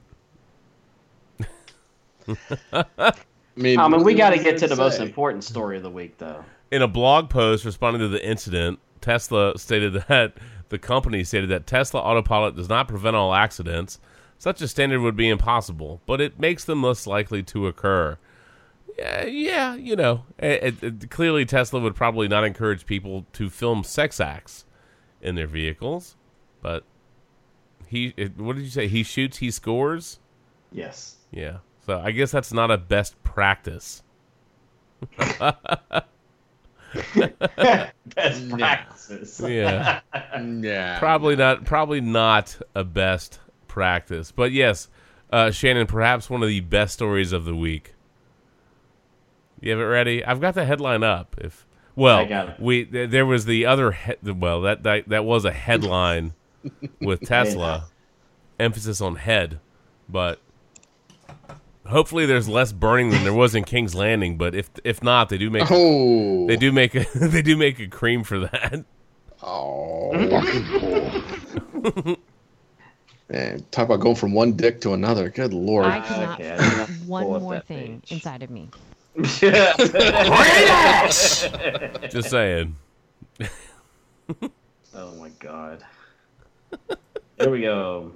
I mean, I mean we got to get to the say? most important story of the week, though. In a blog post responding to the incident, Tesla stated that the company stated that Tesla Autopilot does not prevent all accidents. Such a standard would be impossible, but it makes them less likely to occur. Yeah, yeah you know, it, it, clearly Tesla would probably not encourage people to film sex acts in their vehicles. But he, it, what did you say? He shoots, he scores? Yes. Yeah. So I guess that's not a best practice. Best practices. Yeah. yeah. Probably not probably not a best practice. But yes, uh, Shannon, perhaps one of the best stories of the week. You have it ready? I've got the headline up. If well, we th- there was the other he- well, that, that that was a headline with Tesla. Yeah. Emphasis on head, but hopefully there's less burning than there was in King's Landing, but if if not, they do make oh. they do make a, they do make a cream for that. Oh, man, talk about going from one dick to another. Good lord! I cannot I one more thing page. inside of me. Just saying. Oh my god! Here we go.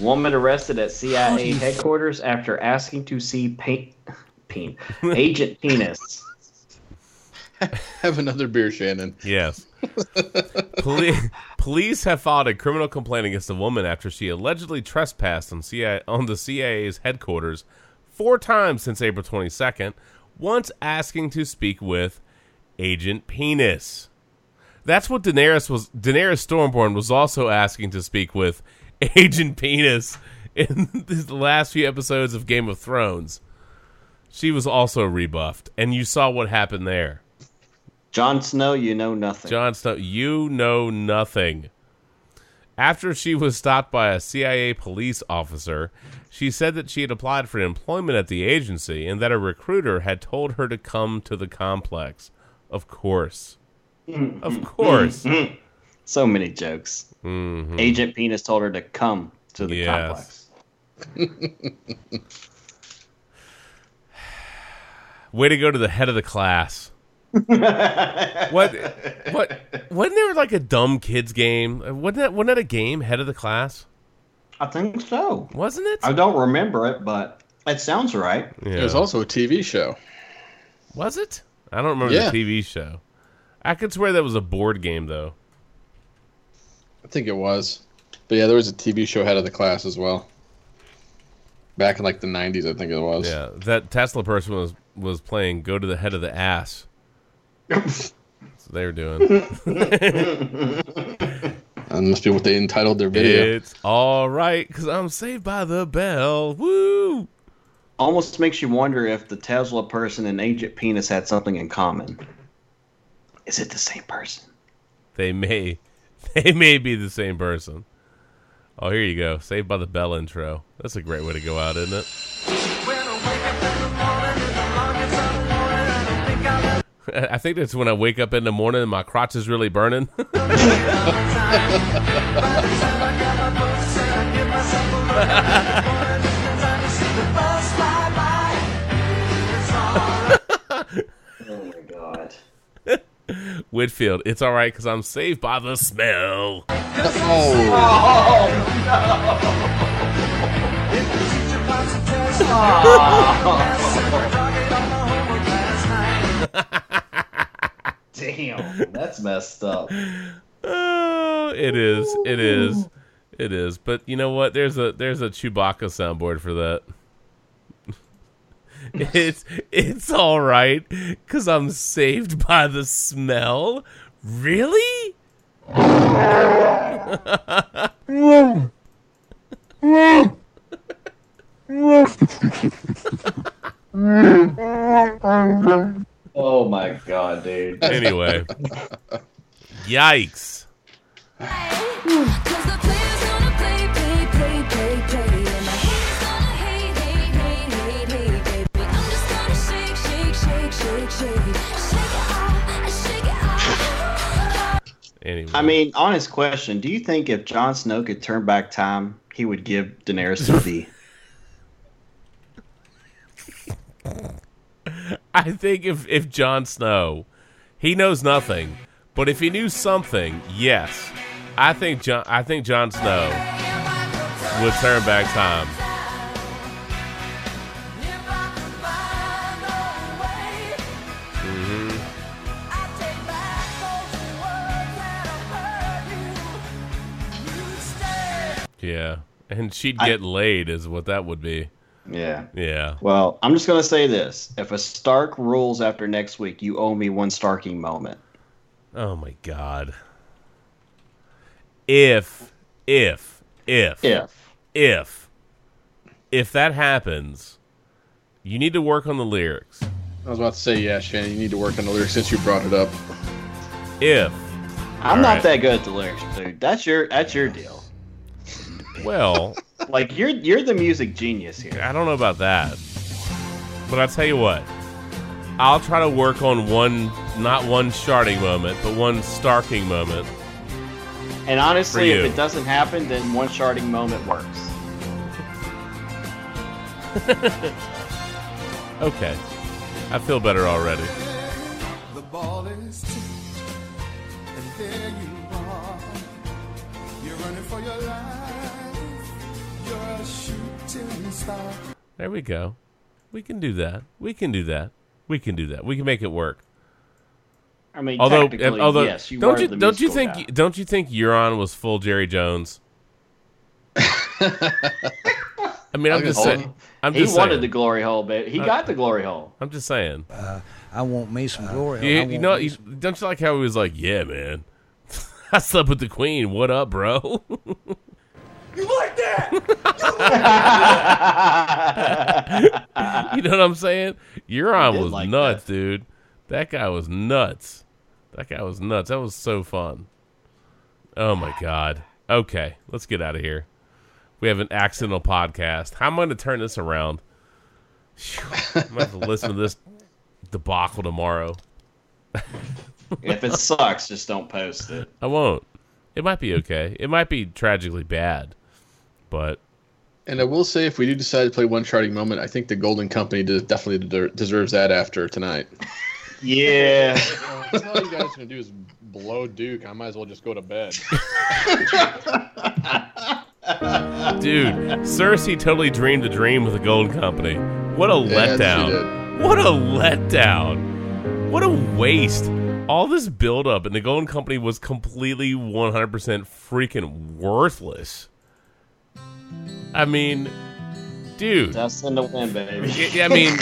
Woman arrested at C I A headquarters after asking to see paint, paint, Agent Penis. Have another beer, Shannon. Yes. Police, police have filed a criminal complaint against the woman after she allegedly trespassed on C I A, on the C I A's headquarters four times since April twenty-second, once asking to speak with Agent Penis. That's what Daenerys was. Daenerys Stormborn was also asking to speak with Agent Penis in the last few episodes of Game of Thrones. She was also rebuffed, and you saw what happened there. Jon Snow, you know nothing. Jon Snow, you know nothing. After she was stopped by a C I A police officer, she said that she had applied for employment at the agency and that a recruiter had told her to come to the complex. Of course. Mm-hmm. Of course. Mm-hmm. So many jokes. Mm-hmm. Agent Penis told her to come to the yes. complex. Way to go to the head of the class. what? What? Wasn't there like a dumb kids game? Wasn't that? Wasn't that a game? Head of the class? I think so. Wasn't it? I don't remember it, but it sounds right. Yeah. It was also a T V show. Was it? I don't remember yeah. the T V show. I could swear that was a board game, though. I think it was. But yeah, there was a T V show Head of the Class as well. Back in like the nineties, I think it was. Yeah, that Tesla person was, was playing Go to the Head of the Ass. That's what they were doing. That must be what they entitled their video. It's all right, because I'm saved by the bell. Woo! Almost makes you wonder if the Tesla person and Agent Penis had something in common. Is it the same person? They may. They may be the same person. Oh, here you go. Saved by the Bell intro. That's a great way to go out, isn't it? I think that's when I wake up in the morning and my crotch is really burning. Whitfield, it's all right because I'm saved by the smell. Oh, no. Damn, that's messed up. Oh, it is, it is, it is. But you know what? There's a there's a Chewbacca soundboard for that. It's it's all right, because I'm saved by the smell. Really? Oh, my God, dude. Anyway. Yikes. Anyway. I mean, honest question. Do you think if Jon Snow could turn back time, he would give Daenerys a D? I think if, if Jon Snow, he knows nothing. But if he knew something, yes. I think Jon, I think Jon Snow would turn back time. Yeah, and she'd get I, laid is what that would be. Yeah. Yeah. Well, I'm just going to say this. If a Stark rules after next week, you owe me one Starking moment. Oh, my God. If, if, if, if, if, if that happens, you need to work on the lyrics. I was about to say, yeah, Shannon, you need to work on the lyrics since you brought it up. If. I'm All not right. that good at the lyrics, dude. That's your, that's your deal. Well, like you're you're the music genius here. I don't know about that, but I'll tell you what. I'll try to work on one, not one sharding moment, but one Starking moment. And honestly, if it doesn't happen, then one sharding moment works. Okay, I feel better already. The ball is tipped, and there you are. You're running for your life. There we go. We can do that. We can do that. We can do that. We can make it work. I mean, although, technically, although, yes, you don't are you, the don't you think guy. Don't you think Euron was full Jerry Jones? I mean, I'm just saying. I'm he just wanted saying. the glory hole, baby. He uh, got the glory hole. I'm just saying. Uh, I want me some glory hole. You, you know, you, don't you like how he was like, "Yeah, man, I slept with the queen. What up, bro?" You like that? You, like that? You know what I'm saying? Euron was like nuts, that. dude. That guy was nuts. That guy was nuts. That was so fun. Oh, my God. Okay, let's get out of here. We have an accidental podcast. How am I going to turn this around? I'm going to have to listen to this debacle tomorrow. If it sucks, just don't post it. I won't. It might be okay. It might be tragically bad. But, and I will say, if we do decide to play one charting moment, I think the Golden Company does, definitely de- deserves that after tonight. Yeah. That's all you guys are gonna do is blow Duke. I might as well just go to bed. Dude, Cersei totally dreamed a dream with the Golden Company. What a yeah, letdown. What a letdown. What a waste. All this buildup, and the Golden Company was completely one hundred percent freaking worthless. I mean, dude. That's in the win, baby. I mean,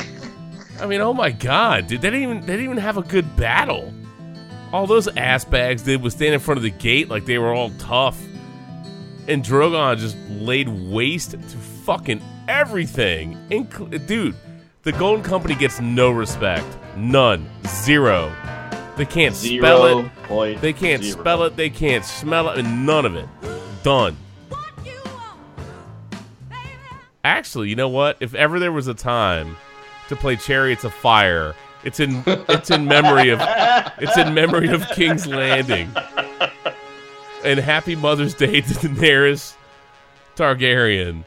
I mean, oh my God, dude. They didn't even, they didn't even have a good battle. All those ass bags did was stand in front of the gate like they were all tough. And Drogon just laid waste to fucking everything. Inc- dude, the Golden Company gets no respect. None. Zero. They can't Zero spell it. Point they can't zero. spell it. They can't smell it. And none of it. Done. Actually, you know what? If ever there was a time to play Chariots of Fire, it's in it's in memory of it's in memory of King's Landing. And happy Mother's Day to Daenerys Targaryen,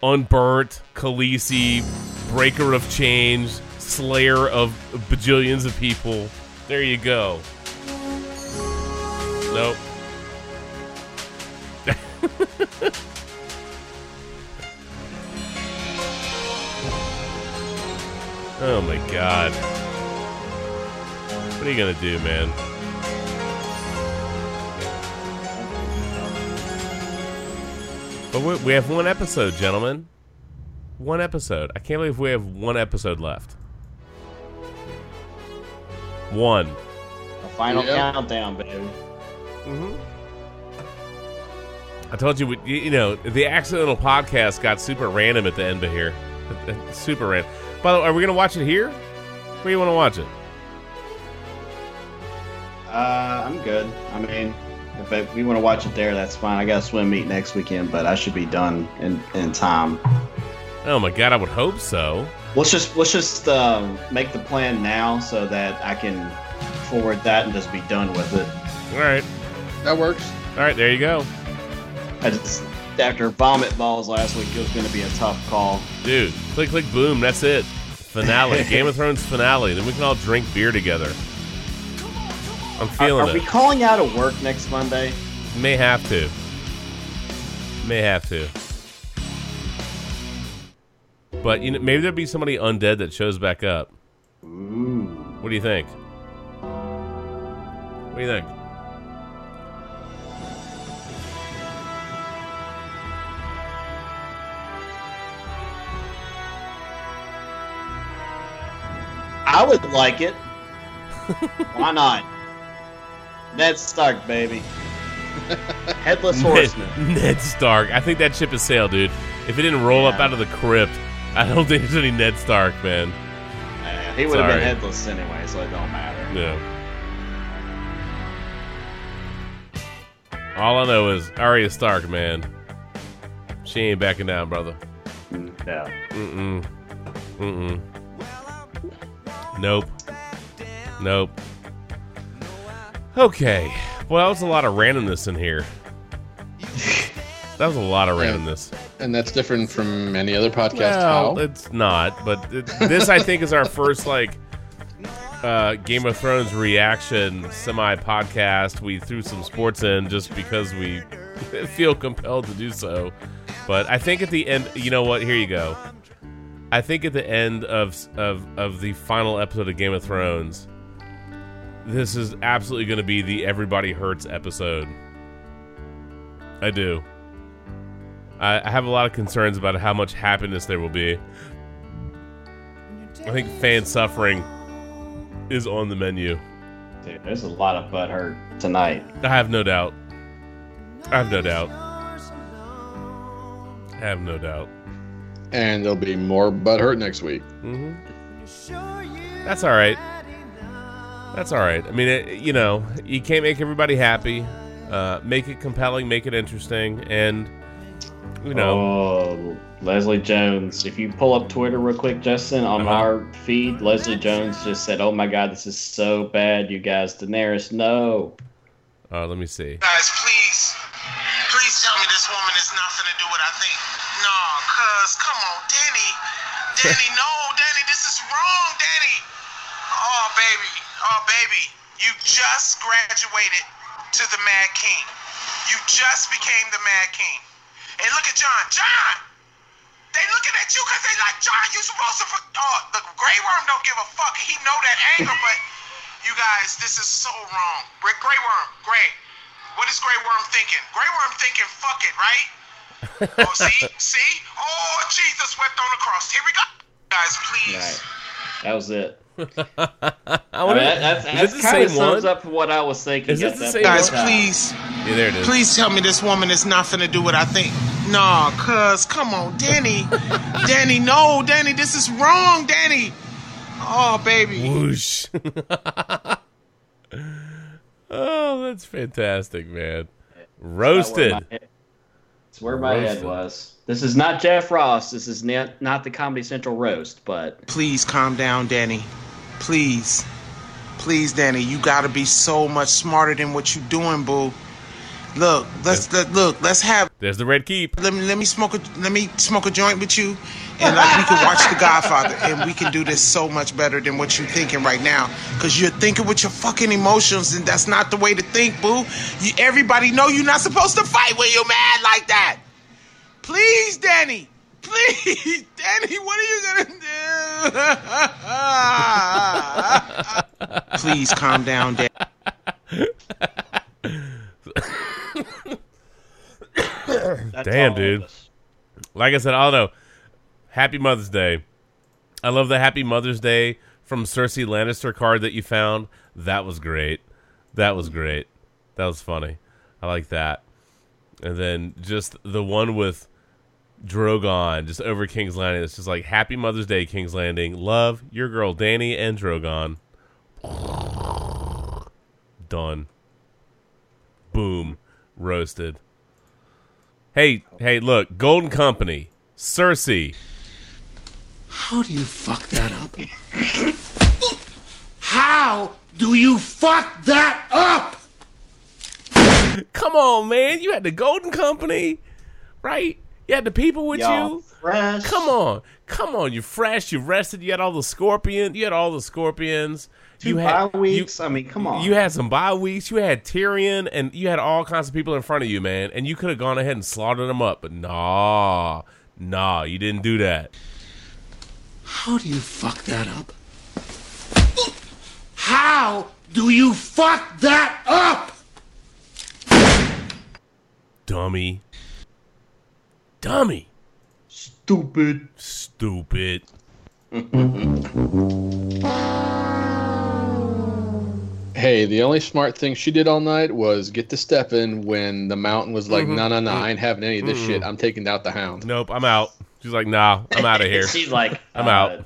unburnt, Khaleesi, breaker of chains, slayer of bajillions of people. There you go. Nope. Oh my God. What are you gonna do, man? But we have one episode, gentlemen. One episode. I can't believe we have one episode left. One. The final yeah. countdown, baby. Mm-hmm. I told you, you know, the accidental podcast got super random at the end of here. Super random. By the way, are we going to watch it here? Where do you want to watch it? Uh, I'm good. I mean... If we want to watch it there, that's fine. I got a swim meet next weekend, but I should be done in, in time. Oh my God, I would hope so. Let's just let's just um, make the plan now so that I can forward that and just be done with it. All right, that works. All right, there you go. I just after vomit balls last week, it was going to be a tough call, dude. Click, click, boom. That's it. Finale. Game of Thrones finale. Then we can all drink beer together. I'm feeling are, are it. Are we calling out of work next Monday? May have to. May have to. But you know, maybe there'll be somebody undead that shows back up. Ooh. What do you think? What do you think? I would like it. Why not? Ned Stark, baby. Headless horseman. Ned, Ned Stark. I think that ship has sailed, dude. If it didn't roll yeah. up out of the crypt, I don't think there's any Ned Stark, man. Uh, he would have been headless anyway, so it don't matter. Yeah. All I know is Arya Stark, man. She ain't backing down, brother. No. Mm-mm. Mm-mm. Nope. Nope. Okay. Well, that was a lot of randomness in here. That was a lot of randomness. And that's different from any other podcast. Well, how? It's not. But it, this, I think, is our first like uh, Game of Thrones reaction semi-podcast. We threw some sports in just because we feel compelled to do so. But I think at the end, you know what? Here you go. I think at the end of of, of the final episode of Game of Thrones... This is absolutely going to be the Everybody Hurts episode. I do. I, I have a lot of concerns about how much happiness there will be. I think fan suffering is on the menu. Dude, there's a lot of butt hurt tonight. I have no doubt. I have no doubt. I have no doubt. And there'll be more butt hurt next week. Mm-hmm. That's all right. That's all right. I mean, it, you know, you can't make everybody happy. Uh, make it compelling, make it interesting, and, you know. Oh, Leslie Jones. If you pull up Twitter real quick, Justin, on uh-huh. our feed, Leslie Jones just said, oh, my God, this is so bad, you guys. Daenerys, no. Uh, let me see. Guys, please, please tell me this woman is not finna do what I think. No, cuz, come on, Danny. Danny, no, Danny, this is wrong, Danny. Oh, baby. Oh, baby, you just graduated to the Mad King. You just became the Mad King. And look at John. John! They looking at you because they like, John, you supposed to... Oh, the Grey Worm don't give a fuck. He know that anger, but you guys, this is so wrong. Grey Worm, Grey. What is Grey Worm thinking? Grey Worm thinking, fuck it, right? Oh, see? See? Oh, Jesus wept on the cross. Here we go. Guys, please. Right. That was it. I wanna, I mean, that's kind of sums one? Up what I was thinking. Is this the same guys, one? Please. Yeah, there it is. Please tell me this woman is not finna do what I think. Nah, cuz, come on, Danny. Danny, no, Danny, this is wrong, Danny. Oh, baby. Whoosh. Oh, that's fantastic, man. Roasted. It's where my roasted. Head was. This is not Jeff Ross. This is not the Comedy Central roast, but... Please calm down, Danny. Please. Please, Danny. You got to be so much smarter than what you doing, boo. Look, let's let, look, let's have... There's the Red Keep. Let me let me smoke a let me smoke a joint with you, and like we can watch The Godfather, and we can do this so much better than what you're thinking right now, because you're thinking with your fucking emotions, and that's not the way to think, boo. You, everybody know you're not supposed to fight when you're mad like that. Please, Danny. Please, Danny, what are you going to do? Please calm down, Danny. Damn, dude. Like I said, Aldo, happy Mother's Day. I love the Happy Mother's Day from Cersei Lannister card that you found. That was great. That was great. That was funny. I like that. And then just the one with Drogon just over King's Landing. It's just like, Happy Mother's Day, King's Landing. Love your girl, Dany and Drogon. Done. Boom. Roasted. Hey, hey, look. Golden Company. Cersei. How do you fuck that up? How do you fuck that up? Come on, man. You had the Golden Company, right? You had the people with Y'all you. Fresh. Come on. Come on. You're fresh. You rested. You had all the scorpions. You had all the scorpions. Two you had, bye weeks. You, I mean, come on. You had some bye weeks. You had Tyrion, and you had all kinds of people in front of you, man. And you could have gone ahead and slaughtered them up. But nah. Nah, you didn't do that. How do you fuck that up? How do you fuck that up? Dummy. Dummy. Stupid. Stupid. Hey, the only smart thing she did all night was get to step in when the Mountain was like, mm-hmm. nah, nah, nah, I ain't having any of this mm-hmm. shit. I'm taking out the Hound. Nope, I'm out. She's like, nah, I'm out of here. She's like, I'm uh, out.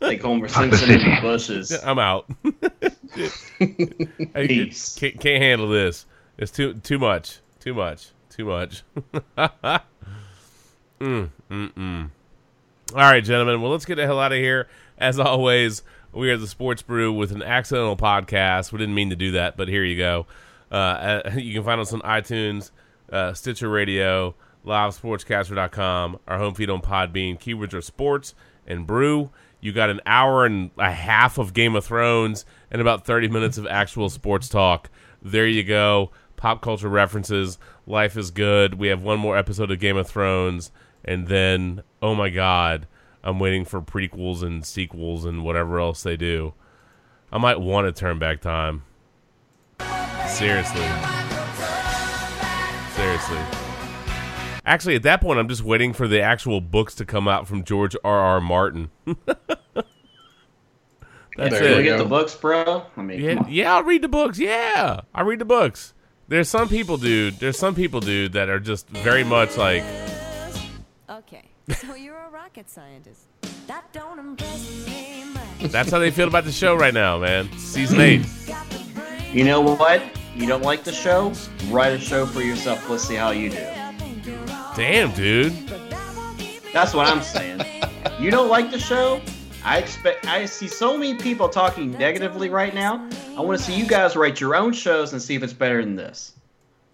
Take Homer Simpson in the bushes. I'm out. Hey, can't, can't handle this. It's too too much, too much, too much. mm, mm, mm. All right, gentlemen. Well, let's get the hell out of here. As always, we are the Sports Brew with an accidental podcast. We didn't mean to do that, but here you go. Uh, you can find us on iTunes, uh, Stitcher Radio, live sportscaster dot com, our home feed on Podbean. Keywords are sports and brew. You got an hour and a half of Game of Thrones and about thirty minutes of actual sports talk. There you go. Pop culture references. Life is good. We have one more episode of Game of Thrones, and then, oh my God, I'm waiting for prequels and sequels and whatever else they do. I might want to turn back time. Seriously. Seriously. Actually, at that point, I'm just waiting for the actual books to come out from George R R. Martin. That's it. You get the books, bro? I mean, yeah, yeah, I'll read the books. Yeah, I'll read the books. There's some people, dude. There's some people, dude, that are just very much like... Okay, so you're a rocket scientist. That don't impress me much. That's how they feel about the show right now, man. Season eight. You know what? You don't like the show? Write a show for yourself. Let's see how you do. Damn, dude. That's what I'm saying. You don't like the show? I expect. I see so many people talking negatively right now. I want to see you guys write your own shows and see if it's better than this.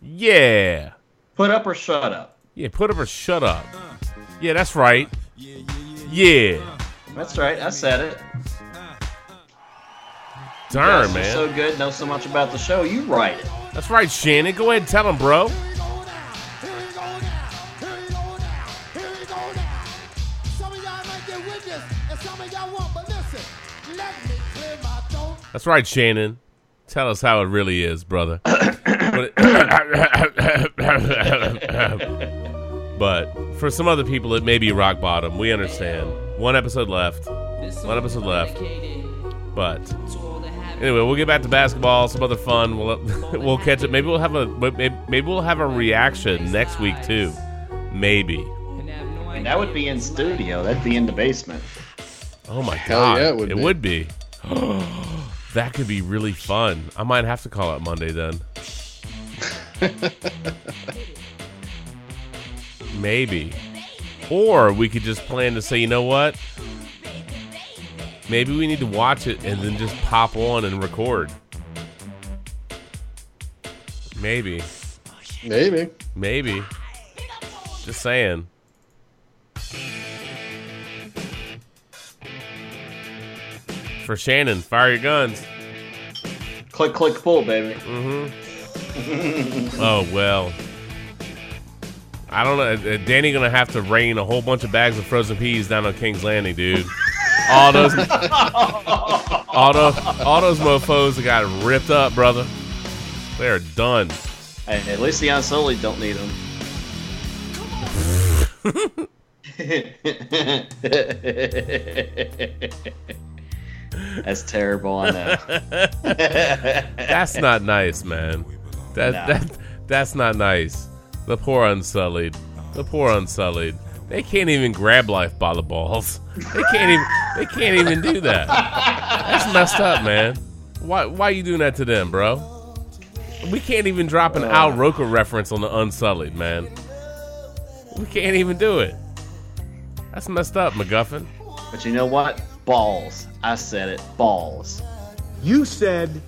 Yeah. Put up or shut up. Yeah, put up or shut up. Yeah, that's right. Yeah. That's right. I said it. Darn, man. So good. Know so much about the show. You write it. That's right, Shannon. Go ahead and tell them, bro. That's right, Shannon. Tell us how it really is, brother. But, it, but for some other people, it may be rock bottom. We understand. One episode left. One episode left. But anyway, we'll get back to basketball. Some other fun. We'll we'll catch it. Maybe we'll have a maybe we'll have a reaction next week too. Maybe. And that would be in studio. That'd be in the basement. Oh my god! Yeah, it would it be. Would be. That could be really fun. I might have to call it Monday then. Maybe. Or we could just plan to say, you know what? Maybe we need to watch it and then just pop on and record. Maybe. Maybe. Maybe. Just saying. For Shannon, fire your guns. Click, click, pull, baby. Mm-hmm. Oh, well. I don't know. Danny going to have to rain a whole bunch of bags of frozen peas down on King's Landing, dude. All those all those, all those mofos got ripped up, brother. They are done. Hey, at least the Unsullied don't need them. That's terrible, I know. That's not nice, man. That nah. that that's not nice. The poor Unsullied. The poor Unsullied. They can't even grab life by the balls. They can't even they can't even do that. That's messed up, man. Why why are you doing that to them, bro? We can't even drop an uh, Al Roker reference on the Unsullied, man. We can't even do it. That's messed up, MacGuffin. But you know what? Balls. I said it. Balls. You said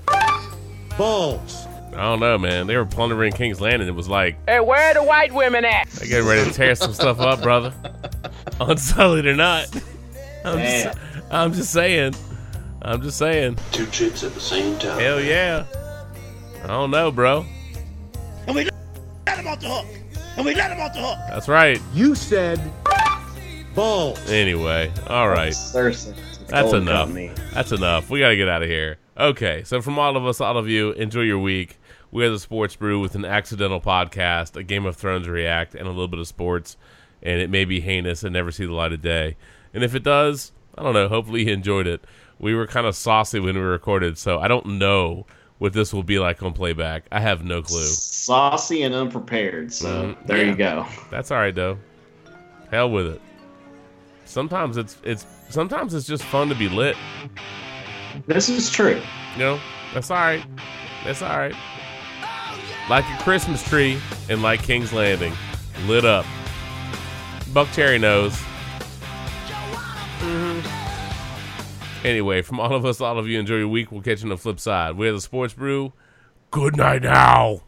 balls. I don't know, man. They were plundering King's Landing. It was like, hey, where are the white women at? They get ready to tear some stuff up, brother. Unsullied or not. I'm just, I'm just saying. I'm just saying. Two chicks at the same time. Hell yeah. I don't know, bro. And we let him off the hook. And we let him off the hook. That's right. You said balls. Anyway, all right. Cersei. That's Golden enough. Company. That's enough. We got to get out of here. Okay, so from all of us, all of you, enjoy your week. We are the Sports Brew with an accidental podcast, a Game of Thrones react, and a little bit of sports. And it may be heinous and never see the light of day. And if it does, I don't know. Hopefully you enjoyed it. We were kind of saucy when we recorded, so I don't know what this will be like on playback. I have no clue. Saucy and unprepared, so mm-hmm. there yeah. you go. That's all right, though. Hell with it. Sometimes it's it's sometimes it's just fun to be lit. This is true. You know, that's all right. That's all right. Like a Christmas tree and like King's Landing, lit up. Buck Cherry knows. Mm-hmm. Anyway, from all of us, all of you, enjoy your week. We'll catch you on the flip side. We're the Sports Brew. Good night now.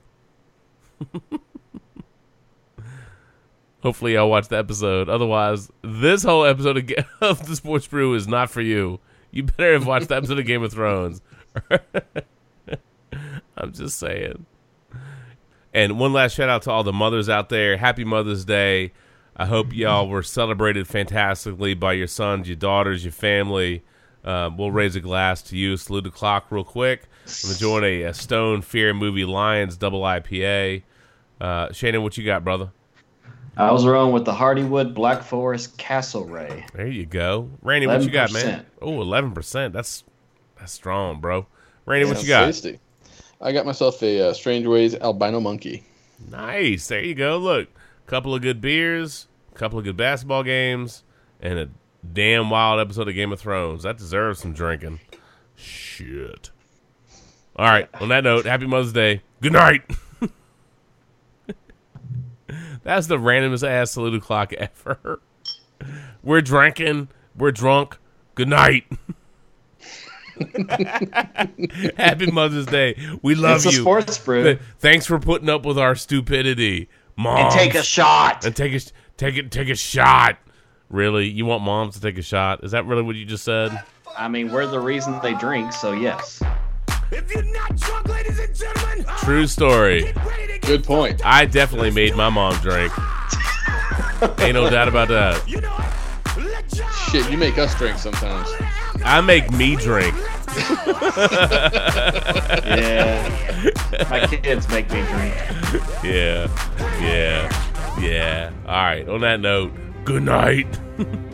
Hopefully y'all watch the episode. Otherwise, this whole episode of The Sports Brew is not for you. You better have watched the episode of Game of Thrones. I'm just saying. And one last shout out to all the mothers out there. Happy Mother's Day. I hope y'all were celebrated fantastically by your sons, your daughters, your family. Uh, we'll raise a glass to you. Salute the clock real quick. I'm enjoying a, a Stone Fear Movie Lions double I P A. Uh, Shannon, what you got, brother? I was rolling with the Hardywood Black Forest Castlereigh. There you go. Randy, eleven percent. What you got, man? Oh, eleven percent. That's that's strong, bro. Randy, yeah, what you got? Tasty. I got myself a uh, Strange Ways Albino Monkey. Nice. There you go. Look, a couple of good beers, a couple of good basketball games, and a damn wild episode of Game of Thrones. That deserves some drinking. Shit. All right. On that note, happy Mother's Day. Good night. That's the randomest ass salute o'clock ever. We're drinking. We're drunk. Good night. Happy Mother's Day. We love it's you. It's a Sports Brew. Thanks for putting up with our stupidity, Mom. And take a shot. And take a take it take a shot. Really? You want moms to take a shot? Is that really what you just said? I mean, we're the reason they drink, so yes. If you're not drunk, ladies and gentlemen, true story. Good point. I definitely made my mom drink. Ain't no doubt about that. Shit, you make us drink sometimes. I make me drink. Yeah. My kids make me drink. Yeah. Yeah. Yeah. All right. On that note, good night.